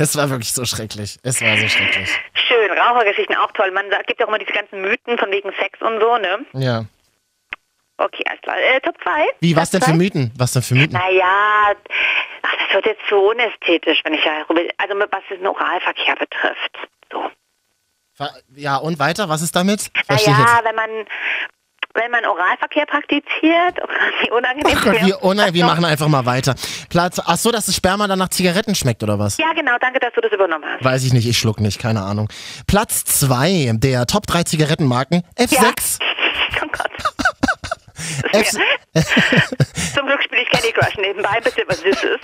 es war wirklich so schrecklich. Es war so schrecklich. Schön. Rauchergeschichten auch toll. Man sagt, gibt ja auch immer diese ganzen Mythen von wegen Sex und so, ne? Ja. Okay, alles klar. Äh, Top zwei. Wie, was Top denn für Mythen? Was denn für Mythen? Naja, ach, das wird jetzt so unästhetisch, wenn ich ja... Also, was den Oralverkehr betrifft. So. Ja, und weiter? Was ist damit? Verstehe naja, wenn man... wenn man Oralverkehr praktiziert. Wie unangenehm. Ach Gott, wie unangenehm. Wir machen einfach mal weiter. Platz. Ach so, dass das Sperma dann nach Zigaretten schmeckt, oder was? Ja, genau. Danke, dass du das übernommen hast. Weiß ich nicht. Ich schluck nicht. Keine Ahnung. Platz zwei der Top drei Zigarettenmarken. F sechs. Ja. Oh Gott. F- Zum Glück spiele ich Candy Crush nebenbei, bitte was Süßes.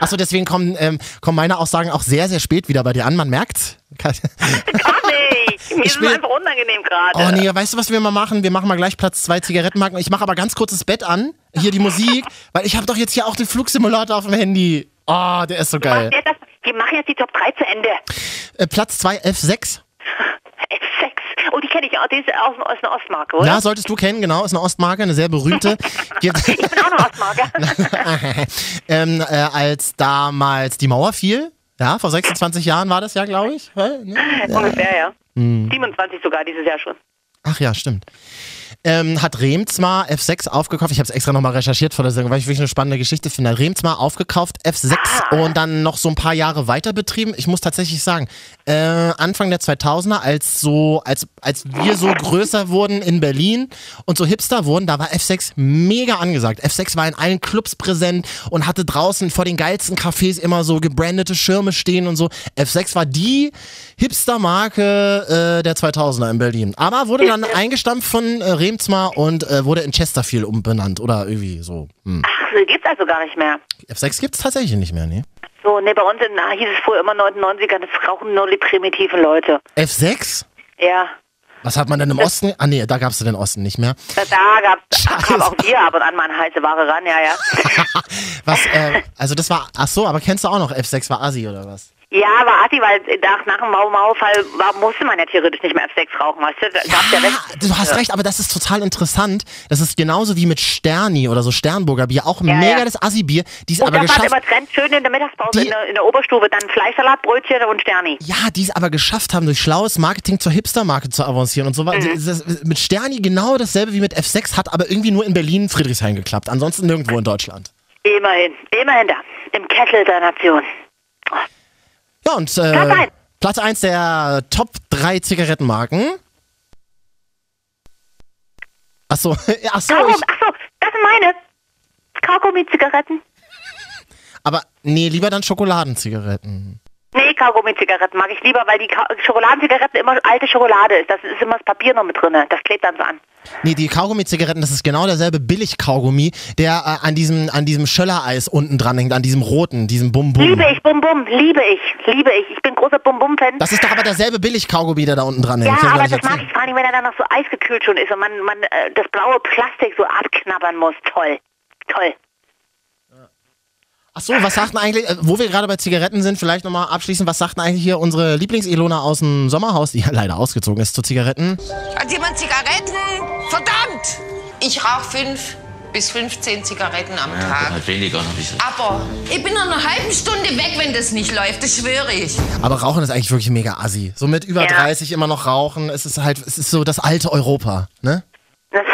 Achso, deswegen kommen, ähm, kommen meine Aussagen auch sehr, sehr spät wieder bei dir an. Man merkt's. Gar nicht. Mir ist es einfach unangenehm gerade. Oh nee, weißt du, was wir mal machen? Wir machen mal gleich Platz zwei Zigarettenmarken. Ich mache aber ganz kurz das Bett an, hier die Musik, weil ich habe doch jetzt hier auch den Flugsimulator auf dem Handy. Oh, der ist so geil. Wir machen jetzt, wir machen jetzt die Top drei zu Ende. Äh, Platz zwei, F sechs. F sechs. Oh, die kenne ich auch. Die ist aus, aus einer Ostmarke, oder? Ja, solltest du kennen, genau. Ist eine Ostmarke, eine sehr berühmte. Ich bin auch eine Ostmarke. ähm, äh, als damals die Mauer fiel, ja, vor sechsundzwanzig Jahren war das ja, glaube ich. Ne? Ja. Ungefähr, ja. Hm. siebenundzwanzig sogar dieses Jahr schon. Ach ja, stimmt. Ähm, hat Remzmar F sechs aufgekauft. Ich habe es extra nochmal recherchiert vor der Sendung, weil ich wirklich eine spannende Geschichte finde. Hat Remzmar aufgekauft, F sechs ah. und dann noch so ein paar Jahre weiter betrieben. Ich muss tatsächlich sagen, äh, Anfang der zweitausender, als so, als, als wir so größer wurden in Berlin und so hipster wurden, da war F sechs mega angesagt. F sechs war in allen Clubs präsent und hatte draußen vor den geilsten Cafés immer so gebrandete Schirme stehen und so. F sechs war die Hipster-Marke äh, der zweitausender in Berlin. Aber wurde dann eingestampft von äh, Remzmar und äh, wurde in Chesterfield umbenannt oder irgendwie so. Hm. Ach, die gibt's also gar nicht mehr. F sechs gibt's tatsächlich nicht mehr, ne? So, ne, bei uns in, na, hieß es früher immer neunundneunziger, das rauchen nur die primitiven Leute. F sechs? Ja. Was hat man denn im das Osten? Ah ne, da gab's den Osten nicht mehr. Da, da gab's, ach, kam auch wir ab und an mal eine heiße Ware ran, ja, ja. Was, äh, also das war, ach so, aber kennst du auch noch F sechs war Asi oder was? Ja, war Adi, weil nach, nach dem Mau-Mau-Fall musste man ja theoretisch nicht mehr F sechs rauchen, weißt du? Ja, ja, du hast recht, aber das ist total interessant. Das ist genauso wie mit Sterni oder so Sternburger Bier, auch ja, mega ja. das Assi-Bier. Die ist und aber das geschafft, war immer Trend, schön in der Mittagspause, die, in, der, in der Oberstufe, dann Fleischsalat, Brötchen und Sterni. Ja, die es aber geschafft haben, durch schlaues Marketing zur Hipster-Marke zu avancieren und so weiter. Mhm. Mit Sterni genau dasselbe wie mit F sechs, hat aber irgendwie nur in Berlin, Friedrichshain geklappt, ansonsten nirgendwo in Deutschland. Immerhin, immerhin da, im Kessel der Nation. Oh. Ja, und äh, Platz eins der Top drei Zigarettenmarken. Achso, achso. Kaugummi, achso, das sind meine. Kaugummi-Zigaretten. Aber nee, lieber dann Schokoladenzigaretten. Nee, Kaugummi-Zigaretten mag ich lieber, weil die Ka- Schokoladenzigaretten immer alte Schokolade ist. Das ist immer das Papier noch mit drin. Das klebt dann so an. Nee, die Kaugummi-Zigaretten, das ist genau derselbe Billig-Kaugummi, der äh, an diesem an diesem Schöllereis unten dran hängt, an diesem roten, diesem Bum-Bum. Liebe ich, Bum-Bum, liebe ich, liebe ich. Ich bin großer Bum-Bum-Fan. Das ist doch aber derselbe Billig-Kaugummi, der da unten dran hängt. Ja, aber das mag ich vor allem, wenn er dann noch so eisgekühlt schon ist und man, man äh, das blaue Plastik so abknabbern muss. Toll, toll. Achso, was sagt denn eigentlich, wo wir gerade bei Zigaretten sind, vielleicht nochmal abschließend, was sagt denn eigentlich hier unsere Lieblings-Elona aus dem Sommerhaus, die ja leider ausgezogen ist, zu Zigaretten? Hat jemand Zigaretten? Verdammt! Ich rauche fünf bis fünfzehn Zigaretten am ja, Tag. Halt weniger, hab ich. Aber ich bin in einer halben Stunde weg, wenn das nicht läuft, das schwöre ich. Aber Rauchen ist eigentlich wirklich mega assi. So mit über ja. dreißig immer noch rauchen, es ist halt, es ist so das alte Europa, ne? Das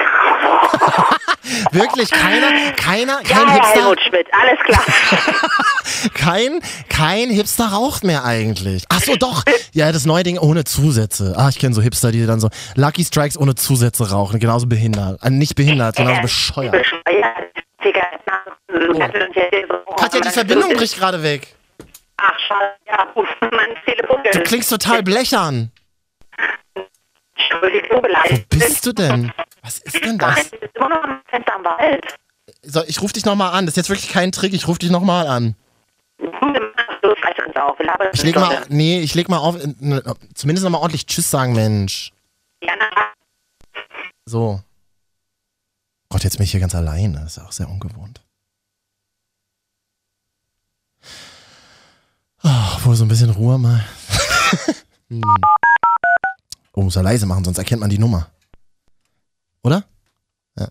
wirklich, keiner, keiner, kein ja, Hipster. Helmut Schmidt, alles klar. kein, kein Hipster raucht mehr eigentlich. Ach so, doch. Ja, das neue Ding ohne Zusätze. Ah, ich kenne so Hipster, die dann so Lucky Strikes ohne Zusätze rauchen. Genauso behindert. Äh, nicht behindert, sondern äh, bescheuert. Oh. Katja, die Verbindung bricht gerade weg. Ach, schade. Ja, ruf mein Telefon. Du klingst total blechern. Wo bist du denn? Was ist denn das? Ich bin immer noch am Fenster am Wald. So, ich ruf dich nochmal an. Das ist jetzt wirklich kein Trick. Ich ruf dich nochmal an. Ich leg mal, nee, ich leg mal auf. Zumindest nochmal ordentlich Tschüss sagen, Mensch. So. Gott, jetzt bin ich hier ganz allein. Das ist auch sehr ungewohnt. Oh, wohl so ein bisschen Ruhe mal. hm. Oh, muss er leise machen, sonst erkennt man die Nummer. Oder? Ja.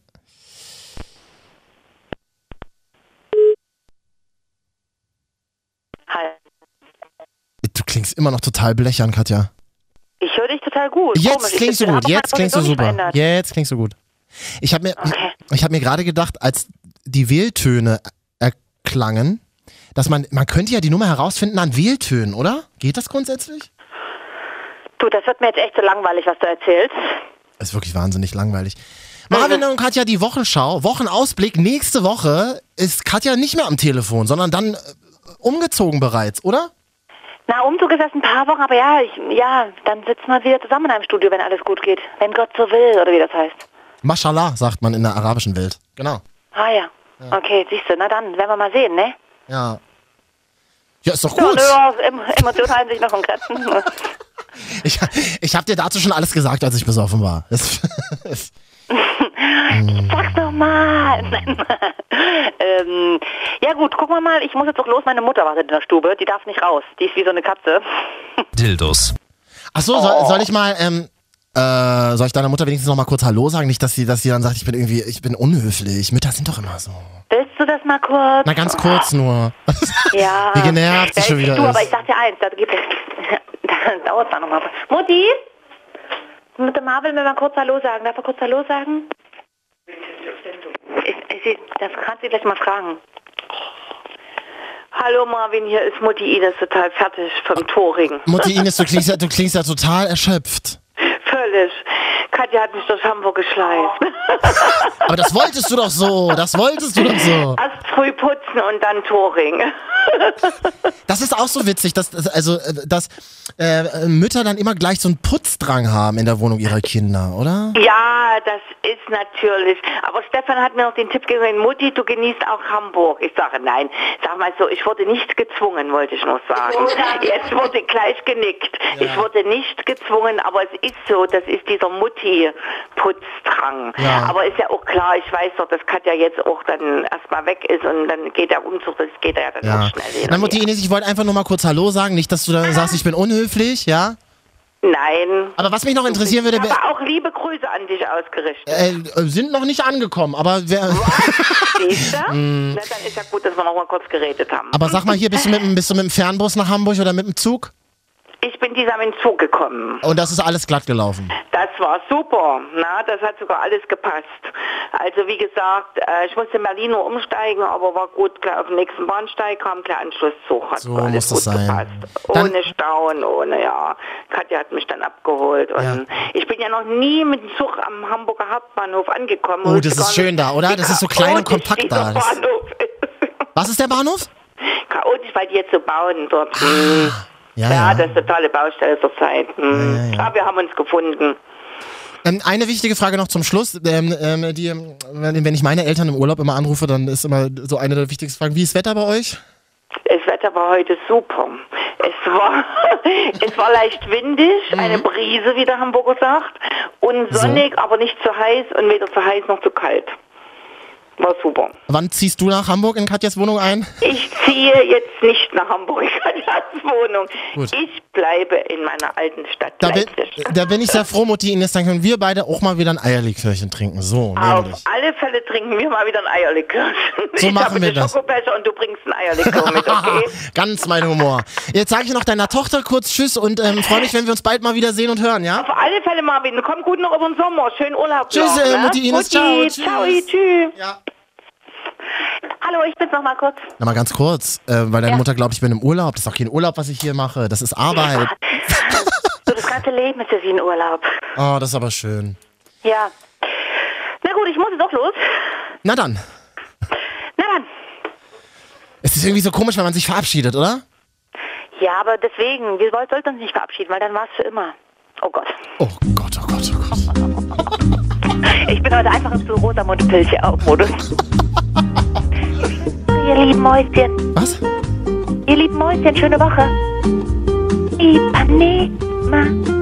Hi. Du klingst immer noch total blechern, Katja. Ich höre dich total gut. Jetzt Komisch. klingst du gut, jetzt klingst du super. Verändert. Jetzt klingst du gut. Ich habe mir, okay. ich hab mir gerade gedacht, als die Wähltöne erklangen, dass man, man könnte ja die Nummer herausfinden an Wähltönen, oder? Geht das grundsätzlich? Du, das wird mir jetzt echt so langweilig, was du erzählst. Das ist wirklich wahnsinnig langweilig. Marvin und Katja, die Wochenschau, Wochenausblick. Nächste Woche ist Katja nicht mehr am Telefon, sondern dann äh, umgezogen bereits, oder? Na, Umzug ist erst ein paar Wochen, aber ja, ich, ja, dann sitzen wir wieder zusammen in einem Studio, wenn alles gut geht. Wenn Gott so will, oder wie das heißt. Mashallah, sagt man in der arabischen Welt. Genau. Ah ja, ja. Okay, siehst du, na dann, werden wir mal sehen, ne? Ja. Ja, ist doch so, gut. Ja, Emotionen halten sich noch im Grenzen. Ich, ich habe dir dazu schon alles gesagt, als ich besoffen war. Das, das, ich sag's nochmal. ähm, ja gut, gucken wir mal. Ich muss jetzt auch los. Meine Mutter wartet in der Stube. Die darf nicht raus. Die ist wie so eine Katze. Dildos. Achso, oh. soll, soll ich mal... Ähm, äh, soll ich deiner Mutter wenigstens nochmal kurz Hallo sagen? Nicht, dass sie, dass sie dann sagt, ich bin irgendwie... Ich bin unhöflich. Mütter sind doch immer so... Willst du das mal kurz? Na, ganz kurz nur. Ja. Wie genervt sie ja, schon wieder du, ist. Aber ich sag dir eins, da gibt es... Da dauert es dann nochmal. Mutti? Mit dem Marvin will man kurz Hallo sagen. Darf er kurz Hallo sagen? Ich, ich, das kannst du gleich mal fragen. Hallo Marvin, hier ist Mutti Ines total fertig vom Torring. Mutti Ines, du klingst ja, du klingst ja total erschöpft. Völlig. Katja hat mich durch Hamburg geschleift. Aber das wolltest du doch so. Das wolltest du doch so. Erst früh putzen und dann Torring. Das ist auch so witzig, dass, also, dass äh, Mütter dann immer gleich so einen Putzdrang haben in der Wohnung ihrer Kinder, oder? Ja, das ist natürlich. Aber Stefan hat mir noch den Tipp gegeben, Mutti, du genießt auch Hamburg. Ich sage nein. Sag mal so, ich wurde nicht gezwungen, wollte ich noch sagen. Jetzt wurde gleich genickt. Ja. Ich wurde nicht gezwungen, aber es ist so, das ist dieser Mutti-Putzdrang. Ja. Aber ist ja auch klar, ich weiß doch, dass Katja jetzt auch dann erstmal weg ist und dann geht der Umzug, das geht ja dann ja. auch schnell. Na, Mutti Ines, ich wollte einfach nur mal kurz Hallo sagen, nicht, dass du dann sagst, ich bin unhöflich, ja? Nein. Aber was mich noch interessieren würde... Aber auch liebe Grüße an dich ausgerichtet. Äh, sind noch nicht angekommen, aber... wer? Siehst du? mm. Na, dann ist ja gut, dass wir noch mal kurz geredet haben. Aber sag mal hier, bist du mit, bist du mit dem Fernbus nach Hamburg oder mit dem Zug? Ich bin diesmal in den Zug gekommen. Und das ist alles glatt gelaufen? Das war super. Na, das hat sogar alles gepasst. Also wie gesagt, ich musste in Berlin nur umsteigen, aber war gut, auf dem nächsten Bahnsteig kam gleich Anschlusszug. Hat so alles muss das gut sein. Gepasst. Dann ohne Stauen, ohne, ja. Katja hat mich dann abgeholt. Und ja. Ich bin ja noch nie mit dem Zug am Hamburger Hauptbahnhof angekommen. Oh, das ist schön da, oder? Das ist so klein und kompakt da. Was ist der Bahnhof? Chaotisch, weil die jetzt so bauen dort. Ja, ja, ja, das ist eine totale Baustelle zur Zeit. Mhm. Ja, ja, ja. Aber wir haben uns gefunden. Ähm, eine wichtige Frage noch zum Schluss. Ähm, ähm, die, wenn ich meine Eltern im Urlaub immer anrufe, dann ist immer so eine der wichtigsten Fragen. Wie ist das Wetter bei euch? Das Wetter war heute super. Es war, es war leicht windig, eine Brise, wie der Hamburger sagt. Und sonnig, so. Aber nicht zu heiß und weder zu heiß noch zu kalt. War super. Wann ziehst du nach Hamburg in Katjas Wohnung ein? Ich ziehe jetzt nicht nach Hamburg in Katjas Wohnung. Gut. Ich bleibe in meiner alten Stadt. Da bin, da bin ich sehr froh, Mutti Ines. Dann können wir beide auch mal wieder ein Eierlikörchen trinken. So, auf nämlich. Alle Fälle trinken wir mal wieder ein Eierlikörchen. So ich machen wir das. Schokobecher und du bringst ein Eierlikör mit, okay? Ganz mein Humor. Jetzt sage ich noch deiner Tochter kurz Tschüss und ähm, freue mich, wenn wir uns bald mal wieder sehen und hören, ja? Auf alle Fälle, Marvin. Komm gut noch über den Sommer. Schönen Urlaub. Tschüss, noch, äh, Mutti Ines. Mutti, ciao. Tschüss. Ciao, tschüss. Ja. Hallo, ich bin's nochmal kurz. Nochmal ganz kurz, äh, weil deine ja. Mutter glaubt, ich bin im Urlaub. Das ist doch kein Urlaub, was ich hier mache. Das ist Arbeit. Ja. So, das ganze Leben ist ja wie ein Urlaub. Oh, das ist aber schön. Ja. Na gut, ich muss jetzt auch los. Na dann. Na dann. Es ist irgendwie so komisch, wenn man sich verabschiedet, oder? Ja, aber deswegen. Wir sollten uns nicht verabschieden, weil dann war's für immer. Oh Gott. Oh Gott, oh Gott, oh Gott. Ich bin heute einfach im so Rosamunde-Pilche-Modus. Ihr lieben Mäuschen. Was? Ihr lieben Mäuschen, schöne Woche. Ipanema.